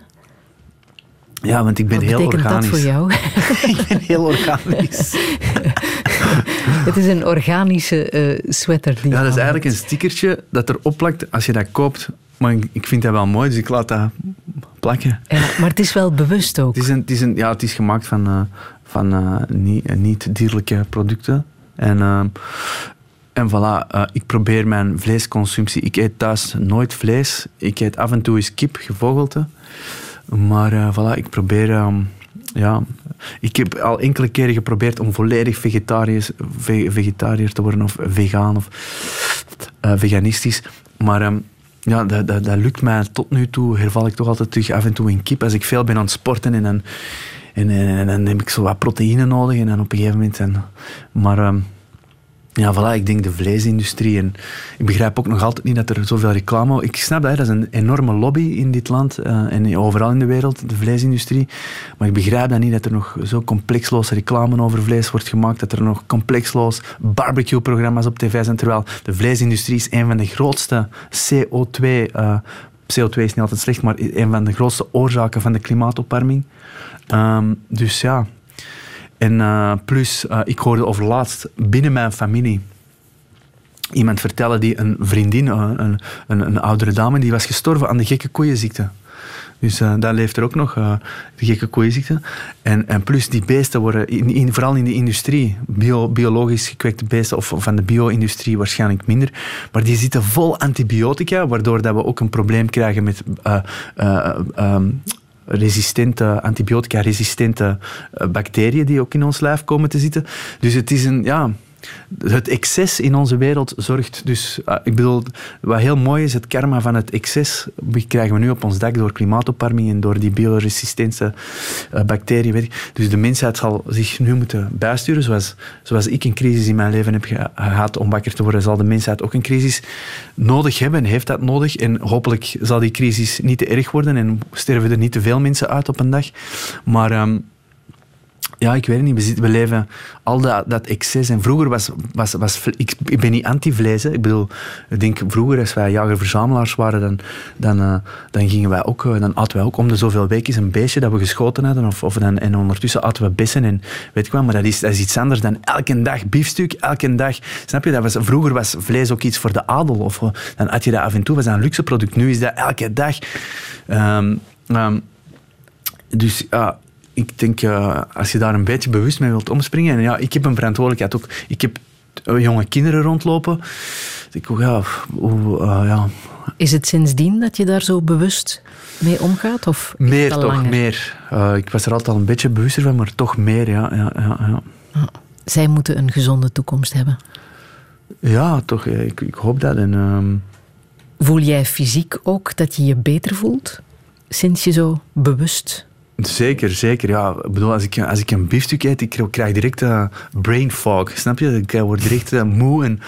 Ja, want ik ben heel organisch. Wat betekent dat voor jou? Ik ben heel organisch. Het is een organische uh, sweater. Die ja, dat is eigenlijk een stickertje dat er opplakt als je dat koopt. Maar ik vind dat wel mooi, dus ik laat dat plakken. Ja, maar het is wel bewust ook. Het is, een, het is, een, ja, het is gemaakt van... Uh, van uh, niet, niet dierlijke producten. En, uh, en voilà, uh, ik probeer mijn vleesconsumptie. Ik eet thuis nooit vlees. Ik eet af en toe eens kip, gevogelte. Maar uh, voilà, ik probeer... Um, ja, ik heb al enkele keren geprobeerd om volledig vegetariërs, ve- vegetariër te worden of vegan of uh, veganistisch. Maar... Um, Ja, dat, dat, dat lukt mij tot nu toe. Herval ik toch altijd terug af en toe in kip. Als ik veel ben aan het sporten en dan, en, en, en dan heb ik zo wat proteïne nodig. En dan op een gegeven moment... En, maar um, ja, voilà, ik denk de vleesindustrie. En ik begrijp ook nog altijd niet dat er zoveel reclame... Ik snap dat, hè, dat is een enorme lobby in dit land. Uh, en overal in de wereld, de vleesindustrie. Maar ik begrijp dat niet dat er nog zo complexloos reclame over vlees wordt gemaakt. Dat er nog complexloos barbecue-programma's op tv zijn. Terwijl de vleesindustrie is een van de grootste C O twee... Uh, C O twee is niet altijd slecht, maar een van de grootste oorzaken van de klimaatopwarming. Um, dus ja... En uh, plus, uh, ik hoorde over laatst binnen mijn familie iemand vertellen die een vriendin, uh, een, een, een oudere dame, die was gestorven aan de gekke koeienziekte. Dus uh, daar leeft er ook nog, uh, de gekke koeienziekte. En, en plus, die beesten worden, in, in, vooral in de industrie, bio, biologisch gekweekte beesten, of van de bio-industrie waarschijnlijk minder, maar die zitten vol antibiotica, waardoor dat we ook een probleem krijgen met... Uh, uh, um, resistente, antibiotica-resistente bacteriën die ook in ons lijf komen te zitten. Dus het is een, ja... Het excess in onze wereld zorgt dus... Uh, ik bedoel, wat heel mooi is, het karma van het excess krijgen we nu op ons dak door klimaatopwarming en door die bioresistente uh, bacteriën. Dus de mensheid zal zich nu moeten bijsturen. Zoals, zoals ik een crisis in mijn leven heb gehad om wakker te worden, zal de mensheid ook een crisis nodig hebben en heeft dat nodig. En hopelijk zal die crisis niet te erg worden en sterven er niet te veel mensen uit op een dag. Maar... Um, Ja, ik weet het niet. We, zitten, we leven al dat, dat excess. En vroeger was... was, was ik, ik ben niet anti-vlees. Hè. Ik bedoel, ik denk vroeger, als wij jager-verzamelaars waren, dan, dan, uh, dan gingen wij ook... Uh, dan aten wij ook om de zoveel weken een beestje dat we geschoten hadden. Of, of dan, en ondertussen aten we bessen en weet ik wat. Maar dat is, dat is iets anders dan elke dag biefstuk, elke dag... Snap je? Dat was, vroeger was vlees ook iets voor de adel. Of, uh, dan at je dat af en toe. Dat was een luxe product. Nu is dat elke dag. Um, um, dus... Uh, Ik denk, uh, als je daar een beetje bewust mee wilt omspringen... En ja, ik heb een verantwoordelijkheid ook. Ik heb jonge kinderen rondlopen. Dus ik, ja, hoe, uh, ja. Is het sindsdien dat je daar zo bewust mee omgaat? Of meer toch, langer? meer. Uh, ik was er altijd al een beetje bewuster van, maar toch meer, ja, ja, ja, ja. Zij moeten een gezonde toekomst hebben. Ja, toch. Ik, ik hoop dat. En, uh... Voel jij fysiek ook dat je je beter voelt? Sinds je zo bewust... Zeker, zeker. Ja, ik bedoel, als ik, als ik een biefstuk eet, ik krijg direct uh, brain fog. Snap je? Ik word direct uh, moe en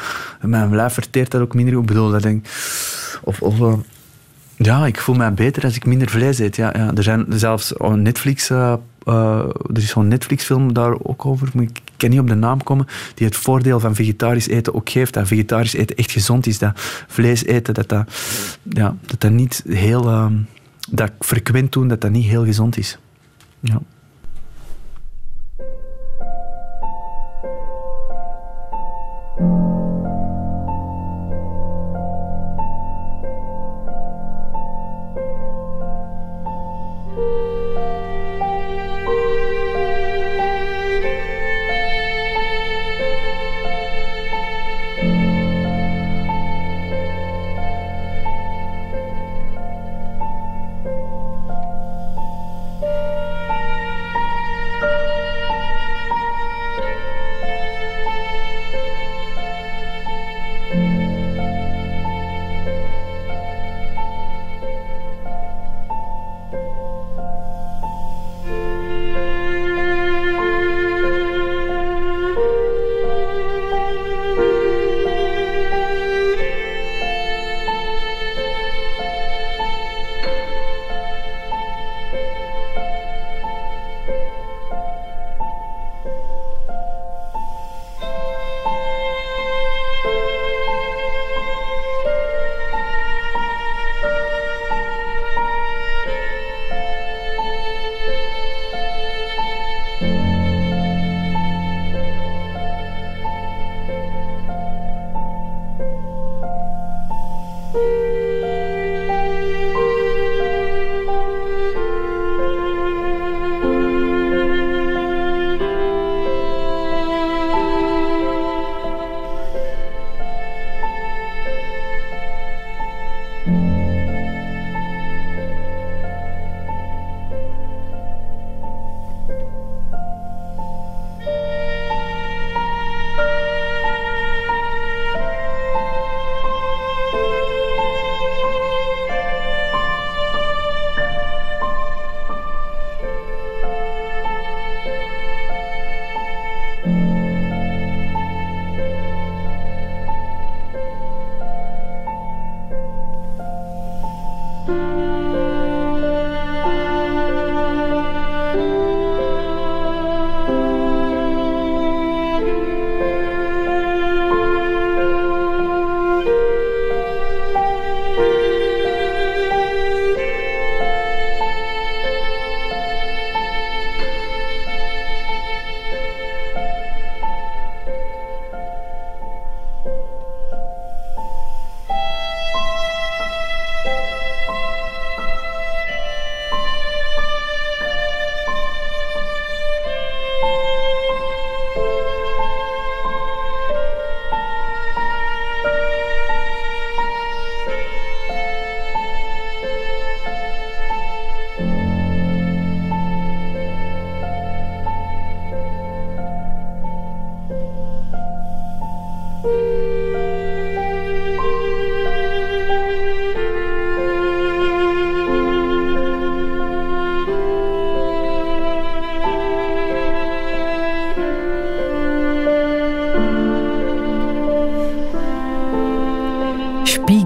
mijn lijf verteert dat ook minder. Ik bedoel, dat denk of, of uh, ja, ik voel mij beter als ik minder vlees eet. Ja, ja. Er zijn zelfs Netflix, uh, uh, er is zo'n Netflix-film daar ook over, maar ik kan niet op de naam komen, die het voordeel van vegetarisch eten ook geeft. Dat vegetarisch eten echt gezond is. Dat vlees eten, dat dat, ja, dat, dat niet heel... Uh, dat ik frequent doe, dat dat niet heel gezond is. Ja.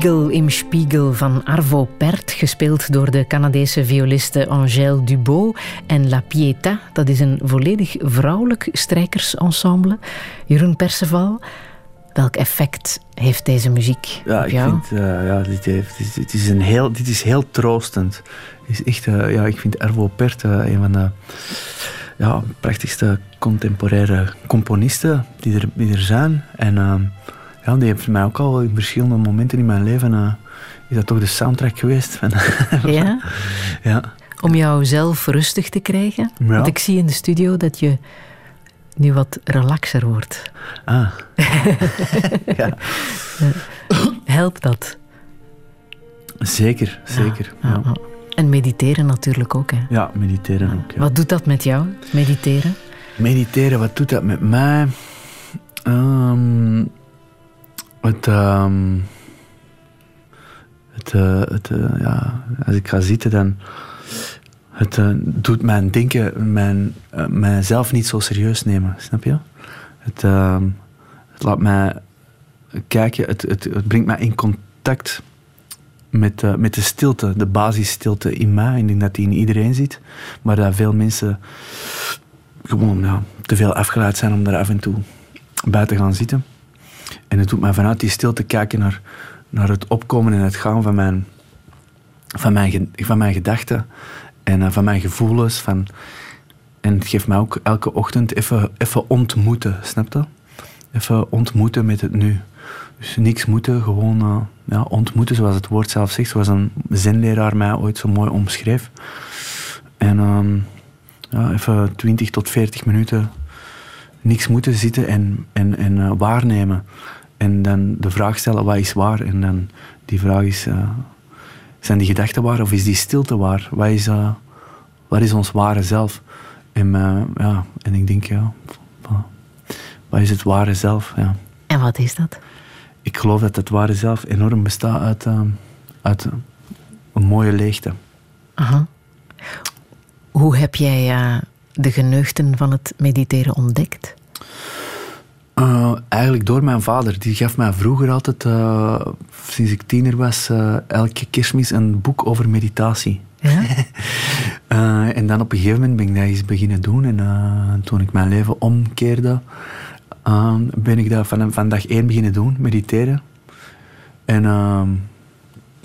Spiegel im Spiegel van Arvo Pärt, gespeeld door de Canadese violiste Angèle Dubois, en La Pietà, dat is een volledig vrouwelijk strijkersensemble. Jeroen Perceval, welk effect heeft deze muziek ja, op jou? Ik vind, uh, ja, dit, heeft, dit, is een heel, dit is heel troostend. Is echt, uh, ja, ik vind Arvo Pärt uh, een van de ja, prachtigste contemporaire componisten die er, die er zijn. En uh, ja, die heeft mij ook al in verschillende momenten in mijn leven... Uh, is dat toch de soundtrack geweest? Van, ja? Ja. Om jou zelf rustig te krijgen? Ja. Want ik zie in de studio dat je... nu wat relaxer wordt. Ah. Ja. Helpt dat? Zeker, zeker. Ja, ja. Ja. En mediteren natuurlijk ook, hè? Ja, mediteren ook. Ja. Wat doet dat met jou, mediteren? Mediteren, wat doet dat met mij? Um, het... Um, het, uh, het uh, ja, als ik ga zitten, dan... Het uh, doet mijn denken, mijn, uh, mijzelf niet zo serieus nemen, snap je? Het, uh, het laat mij kijken, het, het, het brengt mij in contact met, uh, met de stilte, de basisstilte in mij. Ik denk dat die in iedereen zit, maar dat veel mensen gewoon ja, te veel afgeleid zijn om daar af en toe bij te gaan zitten. En het doet mij vanuit die stilte kijken naar, naar het opkomen en het gaan van mijn, van mijn, van mijn gedachten. En van mijn gevoelens. Van... En het geeft mij ook elke ochtend even, even ontmoeten. Snap je? Even ontmoeten met het nu. Dus niks moeten, gewoon uh, ja, ontmoeten zoals het woord zelf zegt. Zoals een zenleraar mij ooit zo mooi omschreef. En um, ja, even twintig tot veertig minuten niks moeten zitten en, en, en uh, waarnemen. En dan de vraag stellen, wat is waar? En dan die vraag is... Uh, Zijn die gedachten waar of is die stilte waar? Wat is, uh, wat is ons ware zelf? En, uh, ja, en ik denk, ja, wat is het ware zelf? Ja. En wat is dat? Ik geloof dat het ware zelf enorm bestaat uit, uh, uit een mooie leegte. Aha. Hoe heb jij uh, de geneugten van het mediteren ontdekt? Uh, eigenlijk door mijn vader. Die gaf mij vroeger altijd, uh, sinds ik tiener was, uh, elke kerstmis een boek over meditatie. Ja? uh, en dan op een gegeven moment ben ik dat eens beginnen doen. En uh, toen ik mijn leven omkeerde, uh, ben ik dat van, van dag één beginnen doen, mediteren. En uh,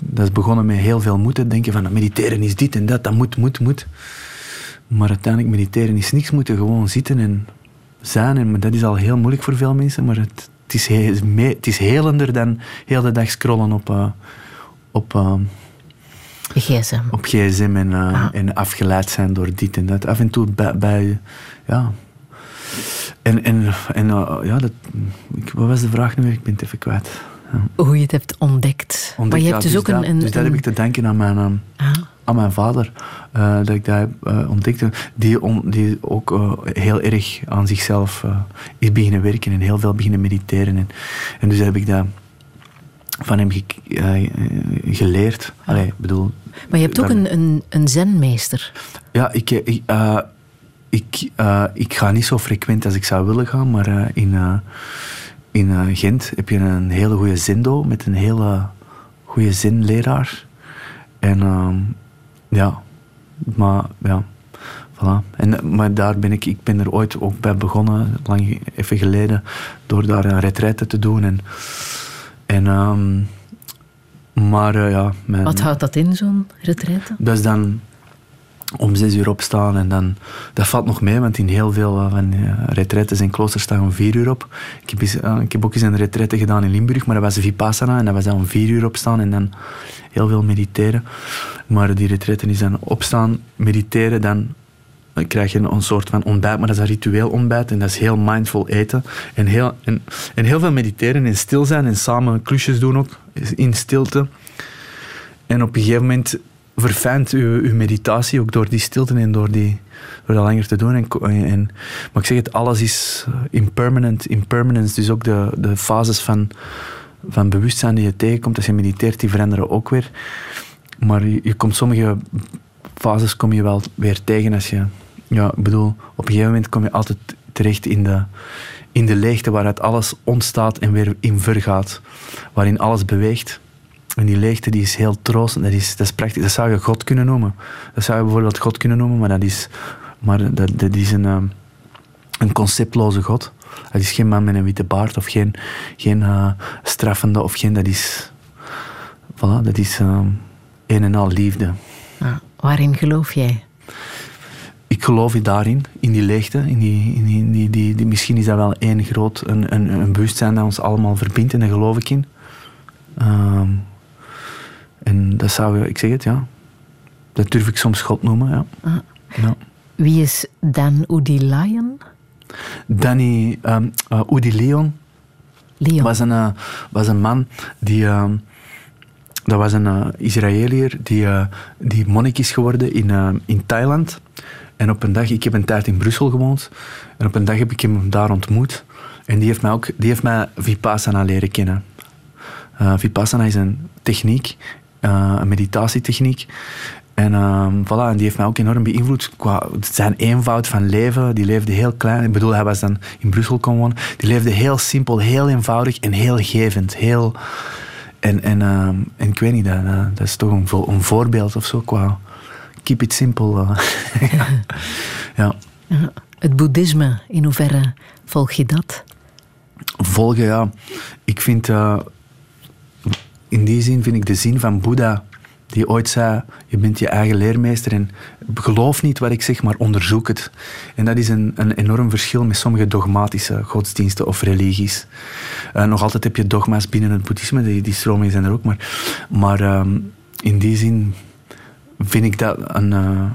dat is begonnen met heel veel moeten. Denken van, mediteren is dit en dat, dat moet, moet, moet. Maar uiteindelijk, mediteren is niks moeten, gewoon zitten en... zijn. En dat is al heel moeilijk voor veel mensen, maar het, het, is, heel, het is helender dan heel de dag scrollen op... Uh, op uh, gsm. Op gsm en, uh, ah. en afgeleid zijn door dit en dat. Af en toe bij... bij ja. En, en, en uh, ja, dat... Wat was de vraag nu weer? Ik ben het even kwijt. Ja. Hoe je het hebt ontdekt. ontdekt maar je ja, hebt dus, dus ook dat, een... Dus een... dat heb ik te danken aan mijn... Um, ah. Aan mijn vader, uh, dat ik dat uh, ontdekte, die, on, die ook uh, heel erg aan zichzelf uh, is beginnen werken en heel veel beginnen mediteren. En, en dus heb ik dat van hem ge, uh, geleerd. Allee, bedoel, maar je hebt ook daar... een, een, een zenmeester. Ja, ik, ik, uh, ik, uh, ik ga niet zo frequent als ik zou willen gaan, maar uh, in, uh, in uh, Gent heb je een hele goede zendo met een hele goede zenleraar. En... Uh, Ja, maar ja, voilà. En, maar daar ben ik, ik ben er ooit ook bij begonnen, lang even geleden, door daar een retraite te doen. En, en, um, maar uh, ja... Mijn, wat houdt dat in, zo'n retraite? Dus dan om zes uur opstaan en dan... Dat valt nog mee, want in heel veel van uh, retraites en kloosters staan om vier uur op. Ik heb, eens, uh, ik heb ook eens een retraite gedaan in Limburg, maar dat was Vipassana en dat was dan om vier uur opstaan en dan heel veel mediteren. Maar die retraite is dan opstaan, mediteren, dan krijg je een soort van ontbijt, maar dat is een ritueel ontbijt en dat is heel mindful eten. En heel, en, en heel veel mediteren en stil zijn en samen klusjes doen ook, in stilte. En op een gegeven moment... verfijnt uw, uw meditatie ook door die stilte en door, die, door dat langer te doen. En, en, maar ik zeg het, alles is impermanent, impermanence. Dus ook de, de fases van, van bewustzijn die je tegenkomt als je mediteert, die veranderen ook weer. Maar je, je komt sommige fases kom je wel weer tegen als je... Ja, ik bedoel, op een gegeven moment kom je altijd terecht in de, in de leegte waaruit alles ontstaat en weer in vergaat. Waarin alles beweegt En die leegte die is heel troostend. Dat is, dat is prachtig. Dat zou je God kunnen noemen. Dat zou je bijvoorbeeld God kunnen noemen, maar dat is, maar dat, dat is een, een conceptloze God. Dat is geen man met een witte baard of geen, geen uh, straffende of geen... Dat is... Voilà, dat is uh, een en al liefde. Nou, waarin geloof jij? Ik geloof daarin, in die leegte. In die, in die, in die, die, die, misschien is dat wel één groot een, een, een bewustzijn dat ons allemaal verbindt en daar geloof ik in. Uh, en dat zou ik zeg het, ja. Dat durf ik soms God noemen, ja. Ah. Ja. Wie is dan Udy Leon? Danny, um, uh, Udy Leon, Leon. Was, een, uh, was een man die... Uh, dat was een uh, Israëliër die, uh, die monnik is geworden in, uh, in Thailand. En op een dag, ik heb een tijd in Brussel gewoond. En op een dag heb ik hem daar ontmoet. En die heeft mij, ook, die heeft mij Vipassana leren kennen. Uh, Vipassana is een techniek, uh, een meditatietechniek. En uh, voilà, en die heeft mij ook enorm beïnvloed qua zijn eenvoud van leven. Die leefde heel klein. Ik bedoel, hij was dan in Brussel kon wonen. Die leefde heel simpel, heel eenvoudig en heel gevend. Heel... En, en, uh, en ik weet niet, dat, uh, dat is toch een, vo- een voorbeeld of zo qua keep it simple. Uh. ja. Ja. Uh, het boeddhisme, in hoeverre volg je dat? Volgen, ja. Ik vind, uh, in die zin vind ik de zin van Boeddha, die ooit zei, je bent je eigen leermeester en geloof niet wat ik zeg, maar onderzoek het. En dat is een, een enorm verschil met sommige dogmatische godsdiensten of religies. Uh, nog altijd heb je dogma's binnen het boeddhisme, die, die stromingen zijn er ook, maar, maar um, in die zin vind ik dat een, uh,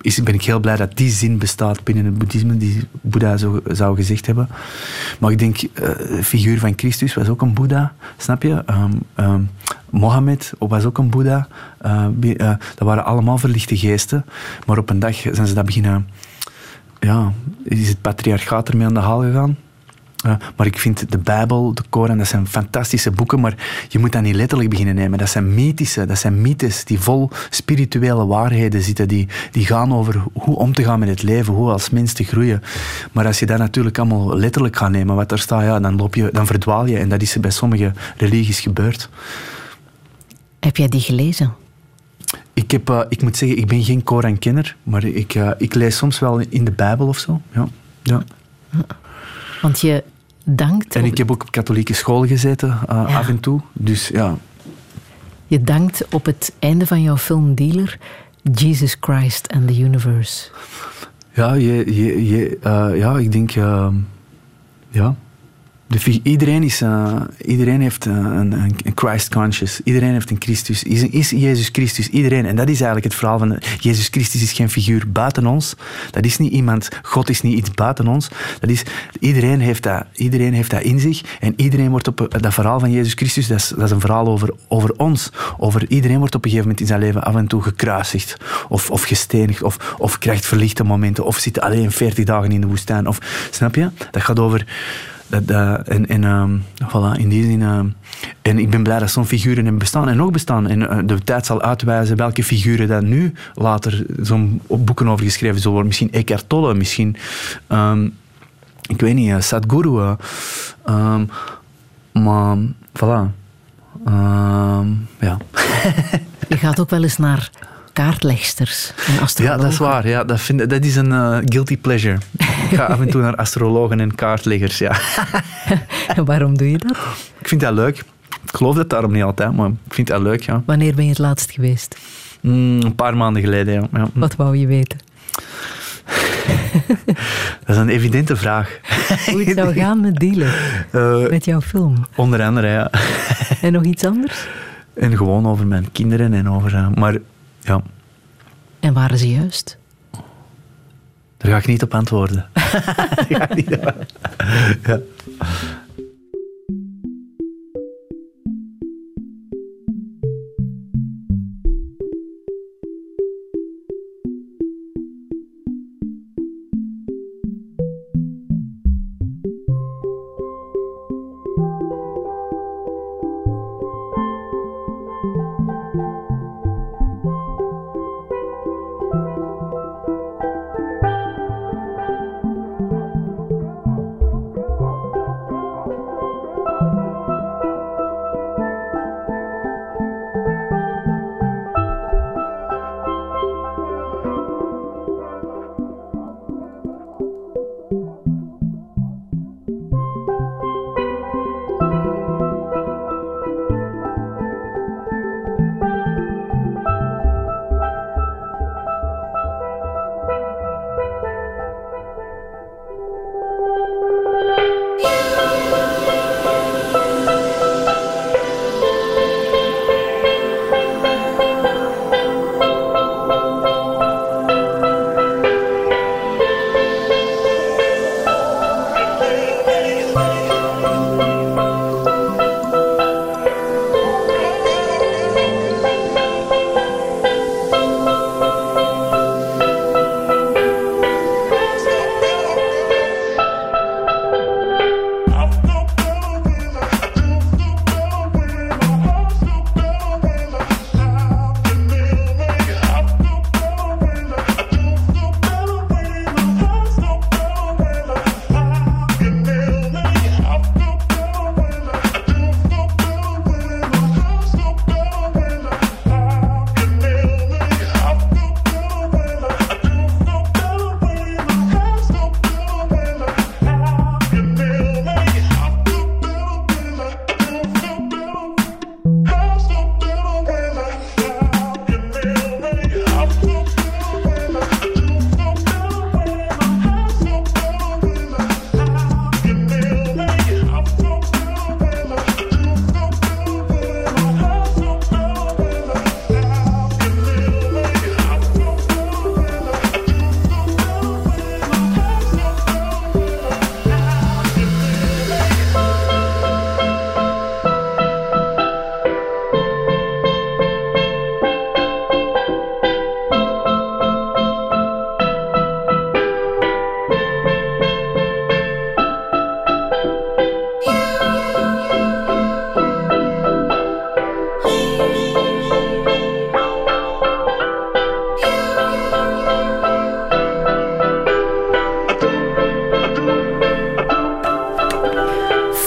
is, ben ik heel blij dat die zin bestaat binnen het boeddhisme, die Boeddha zo, zou gezegd hebben. Maar ik denk, uh, de figuur van Christus was ook een Boeddha, snap je? Um, um, Mohammed was ook een Boeddha. Uh, uh, dat waren allemaal verlichte geesten. Maar op een dag zijn ze dat beginnen... Ja, is het patriarchaat ermee aan de haal gegaan. Uh, maar ik vind de Bijbel, de Koran, dat zijn fantastische boeken. Maar je moet dat niet letterlijk beginnen nemen. Dat zijn mythische, dat zijn mythes die vol spirituele waarheden zitten. Die, die gaan over hoe om te gaan met het leven, hoe als mens te groeien. Maar als je dat natuurlijk allemaal letterlijk gaat nemen, wat er staat, ja, dan, loop je, dan verdwaal je. En dat is bij sommige religies gebeurd. Heb jij die gelezen? Ik, heb, uh, ik moet zeggen, ik ben geen Koran-kenner, maar ik, uh, ik lees soms wel in de Bijbel of zo. Ja. Ja. Want je dankt... En op... ik heb ook op katholieke school gezeten, uh, ja. af en toe. Dus ja. Je dankt op het einde van jouw film Dealer, Jesus Christ and the Universe. Ja, je, je, je, uh, ja ik denk... Uh, ja... De, iedereen, is, uh, iedereen heeft een, een, een Christ conscious. Iedereen heeft een Christus. Is, is Jezus Christus. Iedereen. En dat is eigenlijk het verhaal van... Jezus Christus is geen figuur buiten ons. Dat is niet iemand... God is niet iets buiten ons. Dat is... Iedereen heeft dat, iedereen heeft dat in zich. En iedereen wordt op... Dat verhaal van Jezus Christus, dat is, dat is een verhaal over, over ons. Over iedereen wordt op een gegeven moment in zijn leven af en toe gekruisigd. Of, of gestenigd. Of, of krijgt verlichte momenten. Of zit alleen veertig dagen in de woestijn. Of, snap je? Dat gaat over... Dat, dat, en en um, voilà, in die zin... Um, en ik ben blij dat zo'n figuren hebben bestaan en nog bestaan. En uh, de tijd zal uitwijzen welke figuren daar nu later zo'n boeken over geschreven zullen worden. Misschien Eckhart Tolle, misschien... Um, ik weet niet, uh, Sadhguru. Uh, um, maar, voilà. Um, ja. Je gaat ook wel eens naar kaartlegsters en astrologen. Ja, dat is waar. Ja, dat, vind, dat is een uh, guilty pleasure. Ik ga af en toe naar astrologen en kaartleggers, ja. En waarom doe je dat? Ik vind dat leuk. Ik geloof dat daarom niet altijd, maar ik vind dat leuk, ja. Wanneer ben je het laatst geweest? Mm, een paar maanden geleden, ja. ja. Wat wou je weten? Dat is een evidente vraag. Hoe het zou gaan met Dealer? Uh, met jouw film? Onder andere, ja. En nog iets anders? En gewoon over mijn kinderen en over... Uh, maar, ja. En waren ze juist? Daar ga ik niet op antwoorden. Daar ga ik niet op antwoorden. Ja.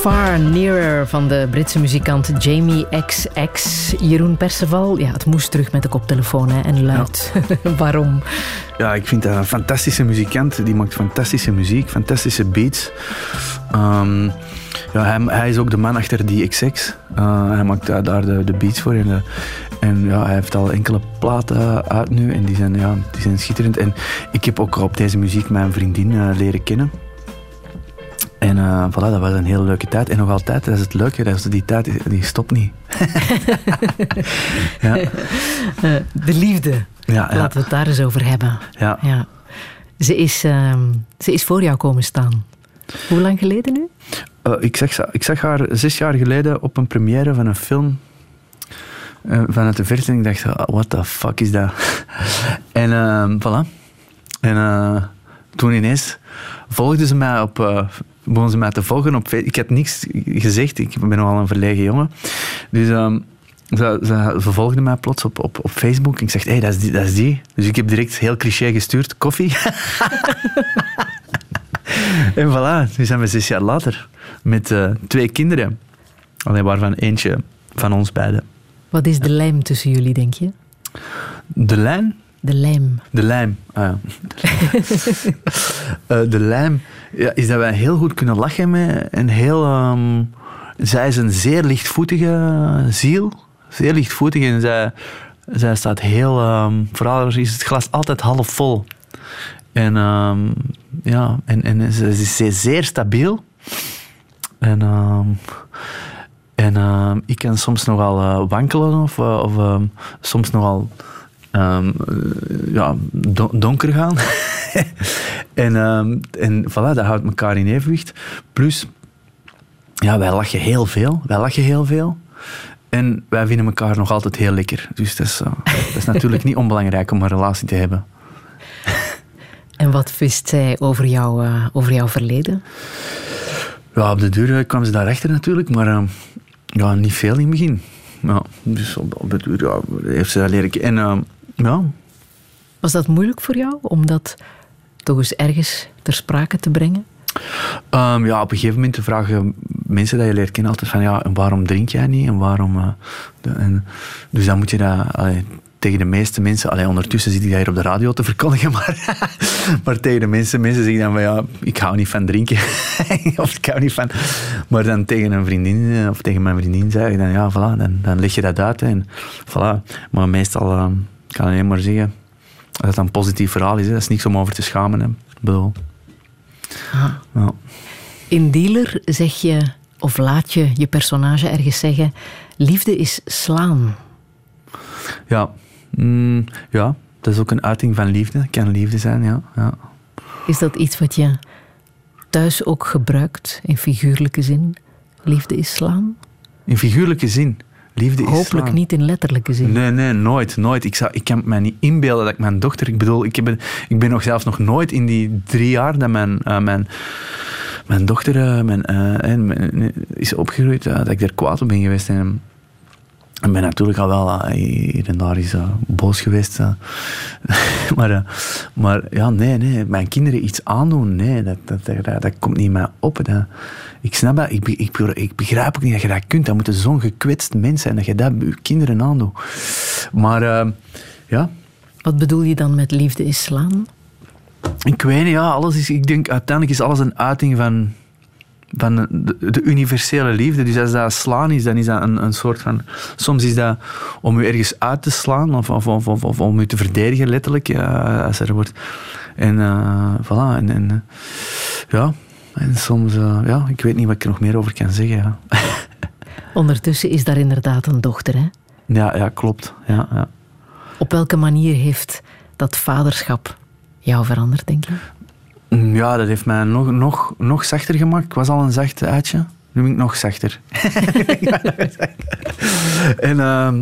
Far Nearer van de Britse muzikant Jamie X X. Jeroen Perceval, ja, het moest terug met de koptelefoon, hè, en luid. Ja. Waarom? Ja, ik vind dat een fantastische muzikant. Die maakt fantastische muziek, fantastische beats. Um, ja, hij, hij is ook de man achter die X X. Uh, hij maakt uh, daar de, de beats voor. En, de, en ja, hij heeft al enkele platen uit nu. En die zijn, ja, die zijn schitterend. En ik heb ook op deze muziek mijn vriendin uh, leren kennen. En uh, voilà, dat was een hele leuke tijd. En nog altijd, dat is het leuke, dat is die tijd die stopt niet. Ja. De liefde, ja, laten ja. we het daar eens over hebben. Ja. Ja. Ze, is, uh, ze is voor jou komen staan. Hoe lang geleden nu? Uh, ik, zag, ik zag haar zes jaar geleden op een première van een film. Uh, vanuit de verte. En ik dacht, oh, what the fuck is dat? en uh, voilà. En uh, toen ineens volgden ze mij op... Uh, begonnen ze mij te volgen op Facebook. Ik had niks gezegd, ik ben nogal een verlegen jongen. Dus um, ze, ze vervolgden mij plots op, op, op Facebook. En ik zeg, hé, hey, dat is die, dat is die. Dus ik heb direct heel cliché gestuurd, koffie. En voilà, nu zijn we zes jaar later. Met uh, twee kinderen. Alleen waarvan eentje van ons beiden. Wat is de lijm tussen jullie, denk je? De lijn? De lijm. De lijm, ah ja. uh, de lijm ja, is dat wij heel goed kunnen lachen met. En heel, um, zij is een zeer lichtvoetige ziel. Zeer lichtvoetig. En zij, zij staat heel... Um, voor haar is het glas altijd half vol. En, um, ja, en, en ze is zeer, zeer stabiel. En... Um, en um, ik kan soms nogal uh, wankelen. Of, uh, of um, soms nogal... Um, ja, don- donker gaan. en, um, en voilà, dat houdt elkaar in evenwicht. Plus, ja, wij lachen heel veel. Wij lachen heel veel. En wij vinden elkaar nog altijd heel lekker. Dus dat is, uh, dat is natuurlijk niet onbelangrijk om een relatie te hebben. En wat vist zij over, jou, uh, over jouw verleden? Ja, op de duur kwam ze daarachter natuurlijk, maar uh, ja, niet veel in het begin. Ja, dus op het uur ja, heeft ze dat leren kennen. Uh, ja. Was dat moeilijk voor jou, om dat toch eens ergens ter sprake te brengen? Um, ja, op een gegeven moment vragen mensen dat je leert kennen altijd van, ja, en waarom drink jij niet? En waarom... Uh, de, en, dus dan moet je dat allee, tegen de meeste mensen... Allee, ondertussen zit ik daar hier op de radio te verkondigen, maar, maar tegen de meeste mensen zeg ik dan van, ja, ik hou niet van drinken. Of ik hou niet van... Maar dan tegen een vriendin, of tegen mijn vriendin zeg ik dan, ja, voilà, dan, dan leg je dat uit. En voilà. Maar meestal, uh, ik kan alleen maar zeggen, dat het een positief verhaal is. Hè. Dat is niks om over te schamen. Hè. Ik bedoel... Ah. Ja. In Dealer zeg je, of laat je je personage ergens zeggen, liefde is slaan. Ja, mm, ja, dat is ook een uiting van liefde. Kan liefde zijn, ja. ja. Is dat iets wat je thuis ook gebruikt, in figuurlijke zin? Liefde is slaan? In figuurlijke zin? Liefde Hopelijk is slaan. Niet in letterlijke zin. Nee, nee, nooit, nooit. Ik, zou, ik kan me niet inbeelden dat ik mijn dochter... Ik bedoel, ik, heb, ik ben nog zelfs nog nooit in die drie jaar dat mijn, uh, mijn, mijn dochter uh, mijn, uh, en, mijn, is opgegroeid, uh, dat ik daar kwaad op ben geweest. En, en ben natuurlijk al wel uh, hier en daar is uh, boos geweest. Uh. maar, uh, maar ja, nee, nee. Mijn kinderen iets aandoen, nee, dat, dat, dat, dat komt niet meer op. Dat, ik snap dat. Ik, ik, ik begrijp ook niet dat je dat kunt. Dat moeten zo'n gekwetst mens zijn dat je dat je kinderen aandoet. Maar, uh, ja. Wat bedoel je dan met liefde is slaan? Ik weet niet, ja. Alles is, ik denk, uiteindelijk is alles een uiting van, van de, de universele liefde. Dus als dat slaan is, dan is dat een, een soort van... Soms is dat om je ergens uit te slaan of, of, of, of, of om je te verdedigen, letterlijk. Ja, als er wordt... En, uh, voilà. En, en, ja... En soms, uh, ja, ik weet niet wat ik er nog meer over kan zeggen. Ja. Ondertussen is daar inderdaad een dochter, hè? Ja, ja klopt. Ja, ja. Op welke manier heeft dat vaderschap jou veranderd, denk je? Ja, dat heeft mij nog, nog, nog zachter gemaakt. Ik was al een zacht uitje. Nu ben ik nog zachter. en... Uh,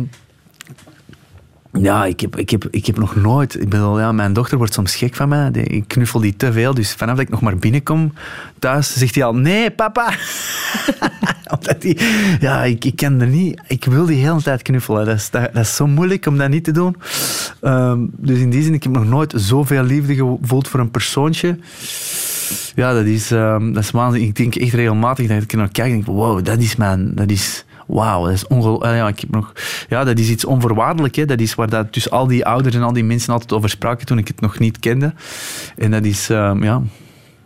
Ja, ik heb, ik, heb, ik heb nog nooit... Ik bedoel, ja, mijn dochter wordt soms gek van mij. Ik knuffel die te veel. Dus vanaf dat ik nog maar binnenkom thuis, zegt hij al... Nee, papa! Omdat die... Ja, ik, ik kan er niet... Ik wil die hele tijd knuffelen. Dat is, dat, dat is zo moeilijk om dat niet te doen. Um, dus in die zin, ik heb nog nooit zoveel liefde gevoeld voor een persoontje. Ja, dat is, um, dat is waanzinnig. Ik denk echt regelmatig dat ik er naar kijk en denk, wow, dat is mijn... Dat is, wauw, dat is ongelooflijk. Ja, ik heb nog, ja, dat is iets onvoorwaardelijk. Hè. Dat is waar dat, dus al die ouders en al die mensen altijd over spraken toen ik het nog niet kende. En dat is, um, ja...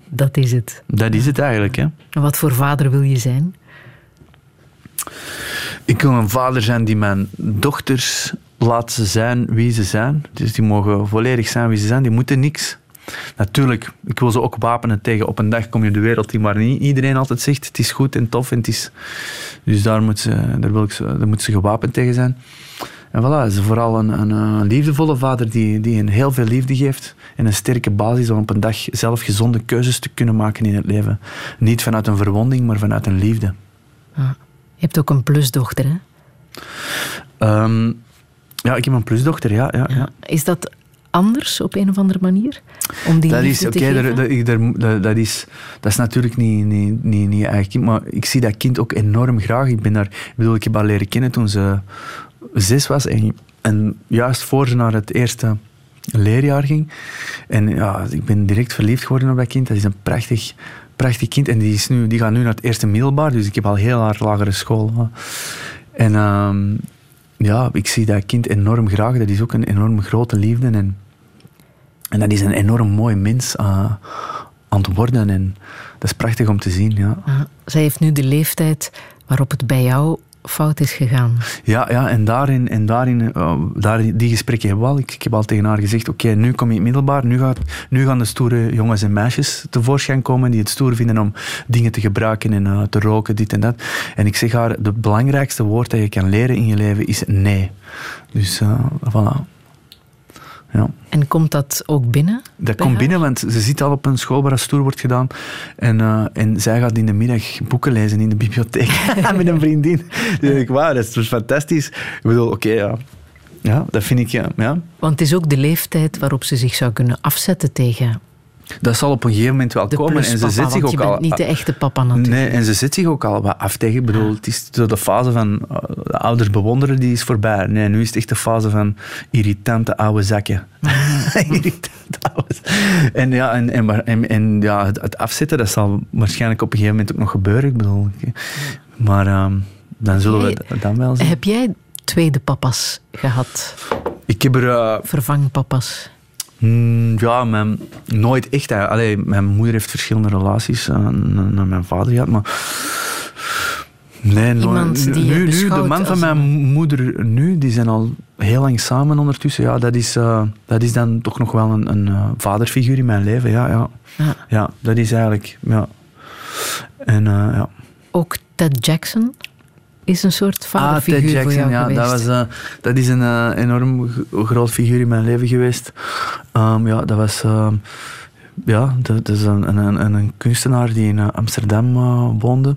Dat is het. Dat is het eigenlijk, hè. En wat voor vader wil je zijn? Ik wil een vader zijn die mijn dochters laat ze zijn wie ze zijn. Dus die mogen volledig zijn wie ze zijn. Die moeten niks. Natuurlijk, ik wil ze ook wapenen tegen. Op een dag kom je de wereld in waar niet iedereen altijd zegt het is goed en tof. En het is... Dus daar moet ze, daar wil ik ze, daar moet ze gewapend tegen zijn. En voilà, ze vooral een, een, een liefdevolle vader die, die hen heel veel liefde geeft. En een sterke basis om op een dag zelf gezonde keuzes te kunnen maken in het leven. Niet vanuit een verwonding, maar vanuit een liefde. Ah, je hebt ook een plusdochter, hè? Um, ja, ik heb een plusdochter, ja, ja, ja. Is dat anders op een of andere manier? Om die dat liefde is, te okay, geven? Dat, dat, dat, dat, is, dat is natuurlijk niet, niet, niet, niet eigen kind, maar ik zie dat kind ook enorm graag. Ik ben daar, ik bedoel, ik heb haar leren kennen toen ze zes was en, en juist voor ze naar het eerste leerjaar ging. En ja, ik ben direct verliefd geworden op dat kind. Dat is een prachtig, prachtig kind. En die, is nu, die gaat nu naar het eerste middelbaar, dus ik heb al heel haar lagere school. En um, ja, ik zie dat kind enorm graag. Dat is ook een enorm grote liefde. En, en dat is een enorm mooi mens uh, aan het worden. En dat is prachtig om te zien, ja. Uh, zij heeft nu de leeftijd waarop het bij jou fout is gegaan. Ja, ja en daarin, en daarin uh, daar, die gesprekken hebben we al. Ik, ik heb al tegen haar gezegd, oké, okay, nu kom je in het middelbaar, nu, gaat, nu gaan de stoere jongens en meisjes tevoorschijn komen die het stoer vinden om dingen te gebruiken en uh, te roken, dit en dat. En ik zeg haar, het belangrijkste woord dat je kan leren in je leven is nee. Dus, uh, voilà. Ja. En komt dat ook binnen? Dat komt haar? binnen, want ze zit al op een school waar stoer wordt gedaan. En, uh, en zij gaat in de middag boeken lezen in de bibliotheek met een vriendin. Dus ik, wauw, dat is fantastisch. Ik bedoel, oké, okay, ja. ja, dat vind ik, ja. ja. Want het is ook de leeftijd waarop ze zich zou kunnen afzetten tegen... Dat zal op een gegeven moment wel de komen. Pluspapa, en ze zit zich ook je bent al, niet de echte papa natuurlijk. Nee, en ze zit zich ook al wat af tegen. Ik bedoel, het is de fase van uh, de ouders bewonderen, die is voorbij. Nee, nu is het echt de fase van irritante oude zakken. irritante oude zakken. En, ja, en, en, en, en ja, het, het afzetten, dat zal waarschijnlijk op een gegeven moment ook nog gebeuren. Ik bedoel, maar uh, dan zullen we het dan wel zien. Heb jij tweede papa's gehad? Ik heb er... Uh, Vervangpapa's. Ja, mijn, nooit echt. Allee, mijn moeder heeft verschillende relaties uh, naar mijn vader gehad, maar... Nee, nooit. Nu, nu, nu, de man van mijn een... moeder nu, die zijn al heel lang samen ondertussen. Ja, dat is, uh, dat is dan toch nog wel een, een uh, vaderfiguur in mijn leven. Ja, ja. Ah. ja dat is eigenlijk... Ja. En, uh, ja. Ook Ted Jackson... is een soort vaderfiguur ah, Ted Jackson, voor jou ja, geweest. Dat, was, uh, dat is een uh, enorm groot figuur in mijn leven geweest. Um, ja, dat was uh, ja, dat, dat is een, een, een kunstenaar die in Amsterdam uh, woonde.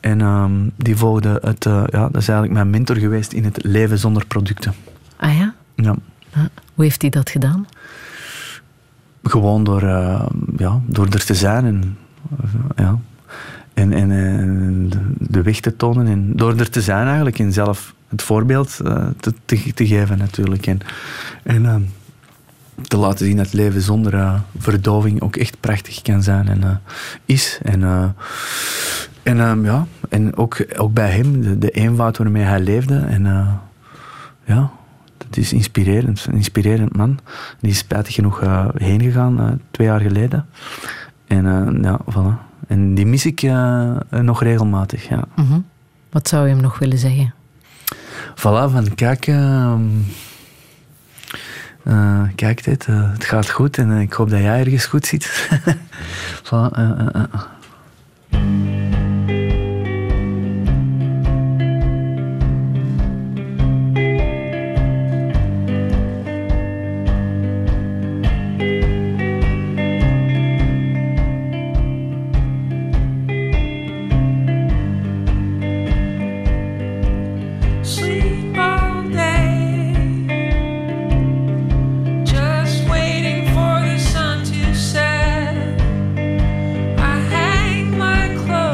En um, die volgde het... Uh, ja, dat is eigenlijk mijn mentor geweest in het leven zonder producten. Ah ja? Ja. Uh, hoe heeft hij dat gedaan? Gewoon door, uh, ja, door er te zijn en... Uh, ja. En, en, en de weg te tonen. En door er te zijn eigenlijk. En zelf het voorbeeld uh, te, te, te geven natuurlijk. En, en uh, te laten zien dat het leven zonder uh, verdoving ook echt prachtig kan zijn. En uh, is. En, uh, en, um, ja. en ook, ook bij hem. De, de eenvoud waarmee hij leefde. En uh, ja. Dat is inspirerend. Een inspirerend man. Die is spijtig genoeg uh, heen gegaan. Uh, twee jaar geleden. En uh, ja, voilà. En die mis ik uh, nog regelmatig, ja. Mm-hmm. Wat zou je hem nog willen zeggen? Voilà, van kijk... Uh, uh, kijk dit, uh, het gaat goed en uh, ik hoop dat jij ergens goed zit. voilà, uh, uh, uh. Close.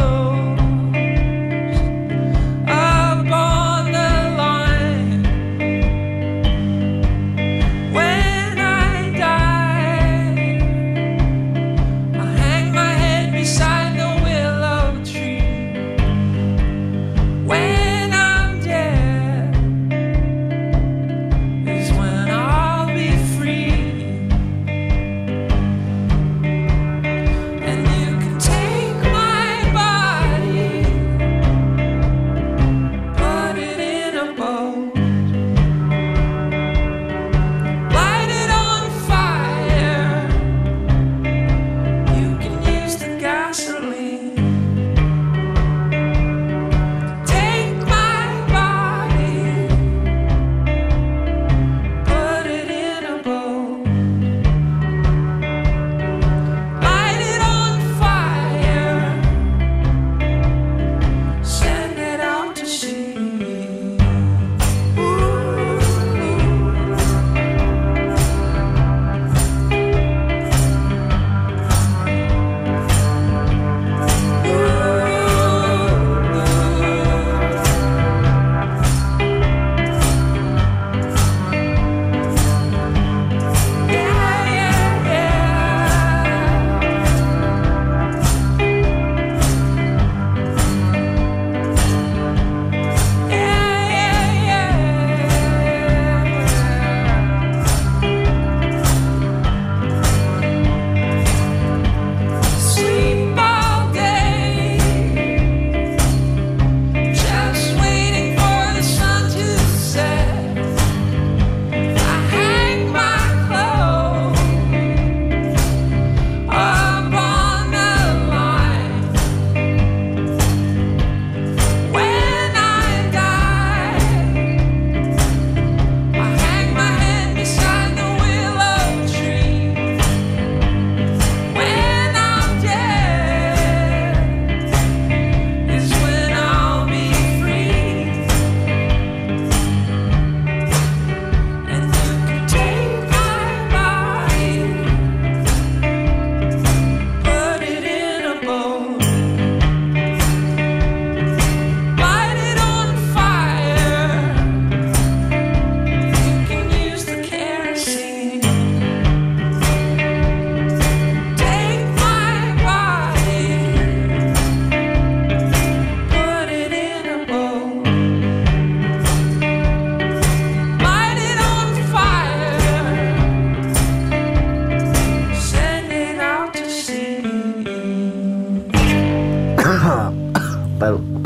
Pardon.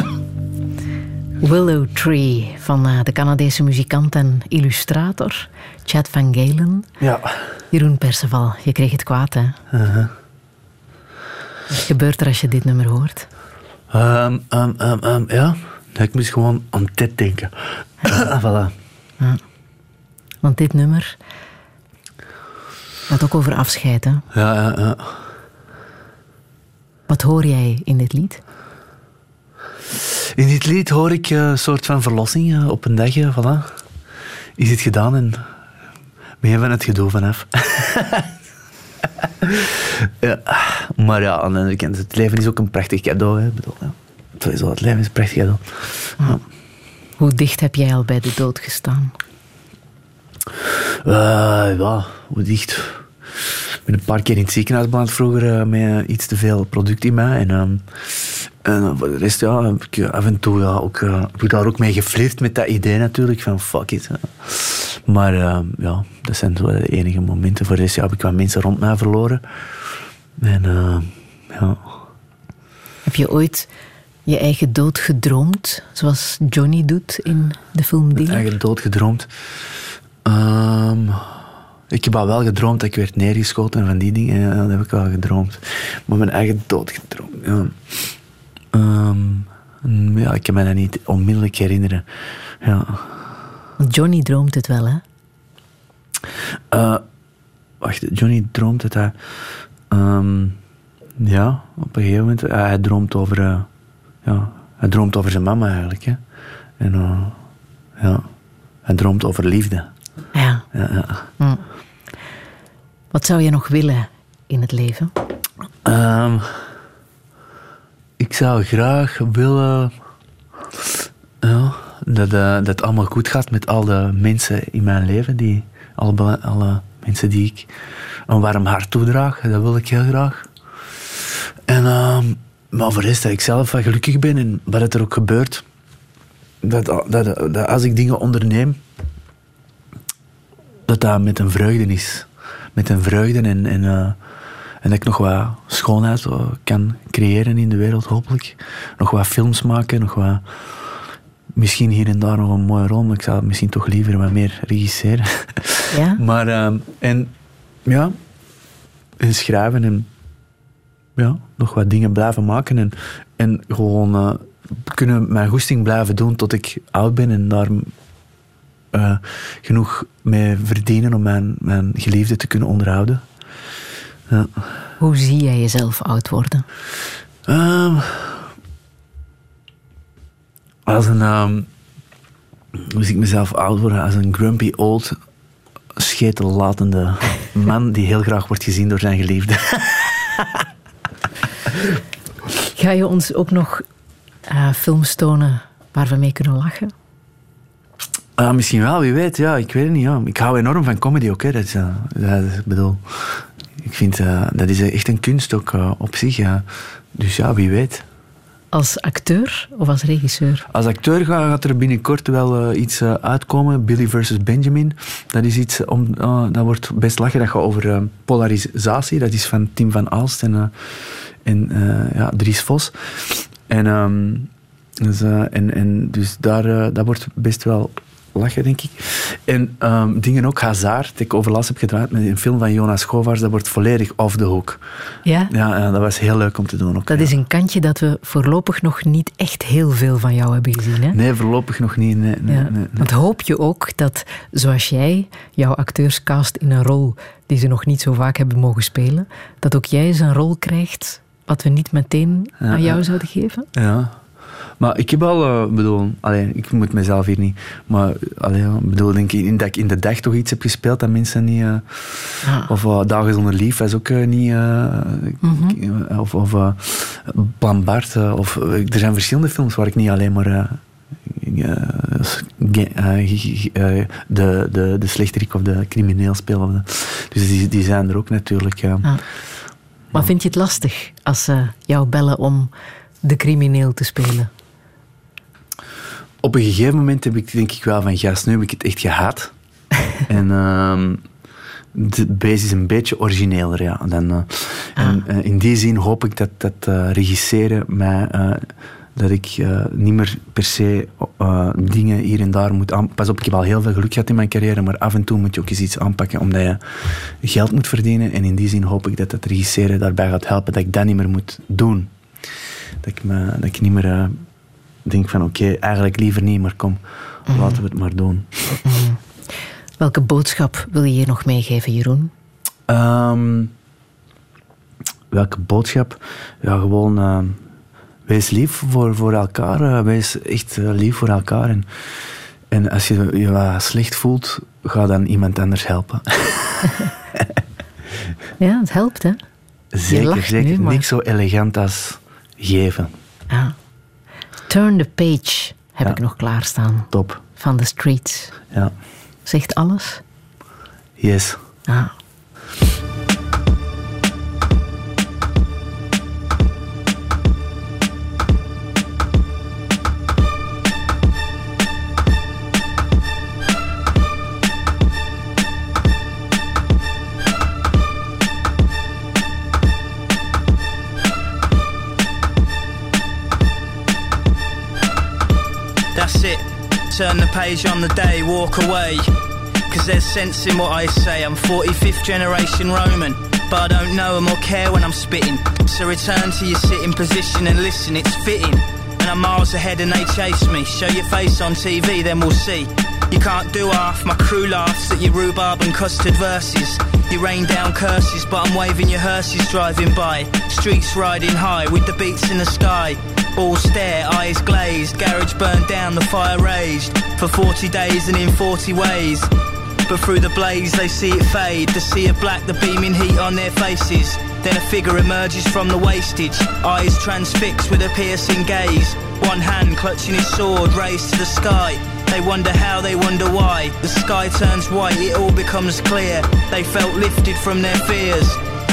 Willow Tree van uh, de Canadese muzikant en illustrator Chad Van Galen. Ja. Jeroen Perceval, je kreeg het kwaad, hè? Uh-huh. Wat gebeurt er als je dit nummer hoort? Um, um, um, um, ja, ik moest gewoon aan dit denken. Uh-huh. Voilà. Uh-huh. Want dit nummer gaat ook over afscheid, hè? Ja, ja, ja. Wat hoor jij in dit lied? In dit lied hoor ik een soort van verlossing op een dag. Voilà. Is het gedaan en we hebben het gedoe vanaf. Ja. Maar ja, aan de andere kant, het leven is ook een prachtig cadeau. Hè. Ik bedoel, ja. Sowieso, het leven is een prachtig cadeau. Oh. Ja. Hoe dicht heb jij al bij de dood gestaan? Uh, ja, hoe dicht? Ik ben een paar keer in het ziekenhuis beland vroeger uh, met uh, iets te veel product in mij. En, um, en voor de rest, ja, heb ik af en toe ja, ook, uh, heb ik daar ook mee geflirt met dat idee natuurlijk, van fuck it. Hè. Maar uh, ja, dat zijn zo de enige momenten. Voor de rest ja, heb ik wat mensen rond mij verloren. En, uh, ja. Heb je ooit je eigen dood gedroomd, zoals Johnny doet in de film Dealer? Eigen dood gedroomd? Um, ik heb al wel gedroomd dat ik werd neergeschoten en van die dingen. Ja, dat heb ik wel gedroomd. Maar mijn eigen dood gedroomd. Ja. Um, ja, ik kan me dat niet onmiddellijk herinneren. Ja. Johnny droomt het wel, hè? Uh, wacht, Johnny droomt het. Hij, um, ja, op een gegeven moment. Hij, hij, droomt over, uh, ja, hij droomt over zijn mama eigenlijk. Hè. En, uh, ja, hij droomt over liefde. Ja. Ja, ja. Hm. Wat zou je nog willen in het leven? Um, ik zou graag willen ja, dat, uh, dat het allemaal goed gaat met al de mensen in mijn leven. Die, alle, alle mensen die ik een warm hart toedraag. Dat wil ik heel graag. En, um, maar voor de rest dat ik zelf wat gelukkig ben en wat er ook gebeurt. Dat, dat, dat als ik dingen onderneem, dat dat met een vreugde is. Met een vreugde en, en, uh, en dat ik nog wat schoonheid kan creëren in de wereld, hopelijk. Nog wat films maken, nog wat... Misschien hier en daar nog een mooie rol, maar ik zou misschien toch liever wat meer regisseren. Ja? Maar, uh, en... Ja. En schrijven en... Ja, nog wat dingen blijven maken en, en gewoon... Uh, kunnen mijn goesting blijven doen tot ik oud ben en daar... Uh, genoeg mee verdienen om mijn, mijn geliefde te kunnen onderhouden. Ja. Hoe zie jij jezelf oud worden? Uh, als een... Um, hoe zie ik mezelf oud worden? Als een grumpy old, schetellatende man die heel graag wordt gezien door zijn geliefde. Ga je ons ook nog uh, films tonen waar we mee kunnen lachen? Uh, misschien wel, wie weet. Ja, ik weet het niet. Ja. Ik hou enorm van comedy ook. Hè. Dat is, uh, dat is, bedoel, ik vind uh, dat is echt een kunst ook uh, op zich. Ja. Dus ja, wie weet. Als acteur of als regisseur? Als acteur gaat er binnenkort wel uh, iets uh, uitkomen. Billy versus Benjamin. Dat is iets om, uh, dat wordt best lachen. Dat gaat over uh, polarisatie. Dat is van Tim van Aalst en, uh, en uh, ja, Dries Vos. En, um, dus, uh, en, en dus daar uh, dat wordt best wel lachen, denk ik. En um, dingen ook, Hazard, dat ik overlast heb gedraaid met een film van Jonas Govaerts, dat wordt volledig off the hook. Ja? Ja, dat was heel leuk om te doen ook. Dat ja. is een kantje dat we voorlopig nog niet echt heel veel van jou hebben gezien, hè? Nee, voorlopig nog niet. Nee, nee, ja. nee, nee. Want hoop je ook dat, zoals jij, jouw acteurs cast in een rol die ze nog niet zo vaak hebben mogen spelen, dat ook jij eens een rol krijgt wat we niet meteen ja, aan jou ja. zouden geven? Ja. Maar ik heb al, uh, bedoel, allee, ik moet mezelf hier niet, maar allee, bedoel, denk ik dat ik in de dag toch iets heb gespeeld dat mensen niet, uh, ah. of uh, Dagen zonder lief was ook uh, niet, uh, mm-hmm. of, of uh, Bambard, uh, of er zijn verschillende films waar ik niet alleen maar uh, uh, de, de, de slechterik of de crimineel speel. Of de, dus die, die zijn er ook natuurlijk. Uh, ah. Maar ja. vind je het lastig als ze jou bellen om de crimineel te spelen? Op een gegeven moment heb ik denk ik wel van gast, nu heb ik het echt gehaat. en uh, de base is een beetje origineler, ja. Dan, uh, ah. en, uh, in die zin hoop ik dat, dat uh, regisseren mij uh, dat ik uh, niet meer per se uh, dingen hier en daar moet aanpakken. Pas op, ik heb al heel veel geluk gehad in mijn carrière, maar af en toe moet je ook eens iets aanpakken omdat je geld moet verdienen. En in die zin hoop ik dat het regisseren daarbij gaat helpen, dat ik dat niet meer moet doen. Dat ik, me, dat ik niet meer uh, denk van oké, okay, eigenlijk liever niet, maar kom, mm. laten we het maar doen. Mm. Welke boodschap wil je hier nog meegeven, Jeroen? Um, welke boodschap? Ja, gewoon... Uh, Wees lief voor, voor elkaar. Wees echt lief voor elkaar. En, en als je je wat slecht voelt, ga dan iemand anders helpen. Ja, het helpt, hè? Zeker, zeker. Niks zo elegant als geven. Ah. Turn the page heb ja. ik nog klaarstaan. Top. Van The Streets. Ja. Zegt alles? Yes. Ah. Turn the page on the day, walk away. Cause there's sense in what I say. I'm forty-fifth generation Roman, but I don't know them or care when I'm spitting. So return to your sitting position and listen, it's fitting. And I'm miles ahead and they chase me. Show your face on T V, then we'll see. You can't do half, my crew laughs at your rhubarb and custard verses. You rain down curses, but I'm waving your hearses driving by. Streets riding high with the beats in the sky. All stare, eyes glazed, garage burned down, the fire raged. For forty days and in forty ways. But through the blaze they see it fade. The sea of black, the beaming heat on their faces. Then a figure emerges from the wastage. Eyes transfixed with a piercing gaze. One hand clutching his sword, raised to the sky. They wonder how, they wonder why. The sky turns white, it all becomes clear. They felt lifted from their fears.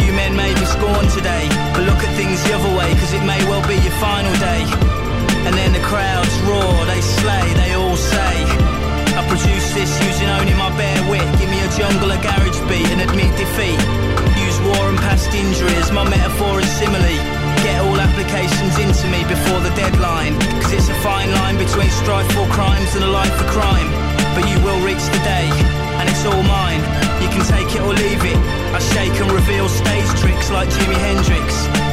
Few men may be scorned today, but look at things the other way, cause it may well be your final day. And then the crowds roar, they slay, they all say, I produce this using only my bare wit. Give me a jungle, a garage beat and admit defeat. Use war and past injuries, my metaphor is simile. Get all applications into me before the deadline, cause it's a fine line between strife for crimes and a life for crime. But you will reach the day, and it's all mine. You can take it or leave it. I shake and reveal stage tricks like Jimi Hendrix.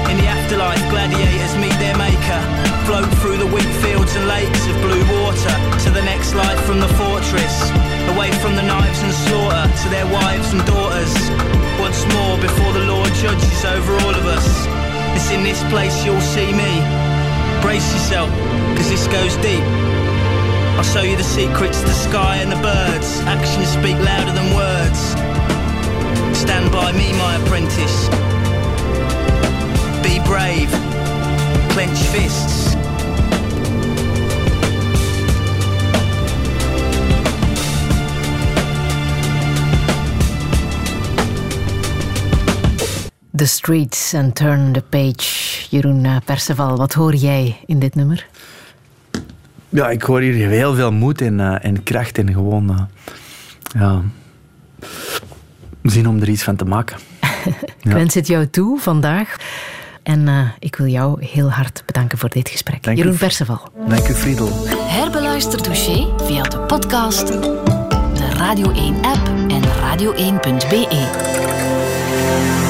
In the afterlife, gladiators meet their maker. Float through the wheat fields and lakes of blue water to the next light from the fortress. Away from the knives and slaughter to their wives and daughters. Once more before the Lord judges over all of us. It's in this place you'll see me. Brace yourself, cause this goes deep. I'll show you the secrets, the sky and the birds. Actions speak louder than words. Stand by me, my apprentice. Be brave. Clench fists. The Streets and Turn the Page. Jeroen Perceval, wat hoor jij in dit nummer? Ja, ik hoor hier heel veel moed en, uh, en kracht en gewoon uh, ja, zin om er iets van te maken. Ik wens het jou toe vandaag. En uh, ik wil jou heel hard bedanken voor dit gesprek. Dank Jeroen u, Perceval. Dank u, Friedel. Herbeluister Touché via de podcast, de Radio één app en radio één punt be.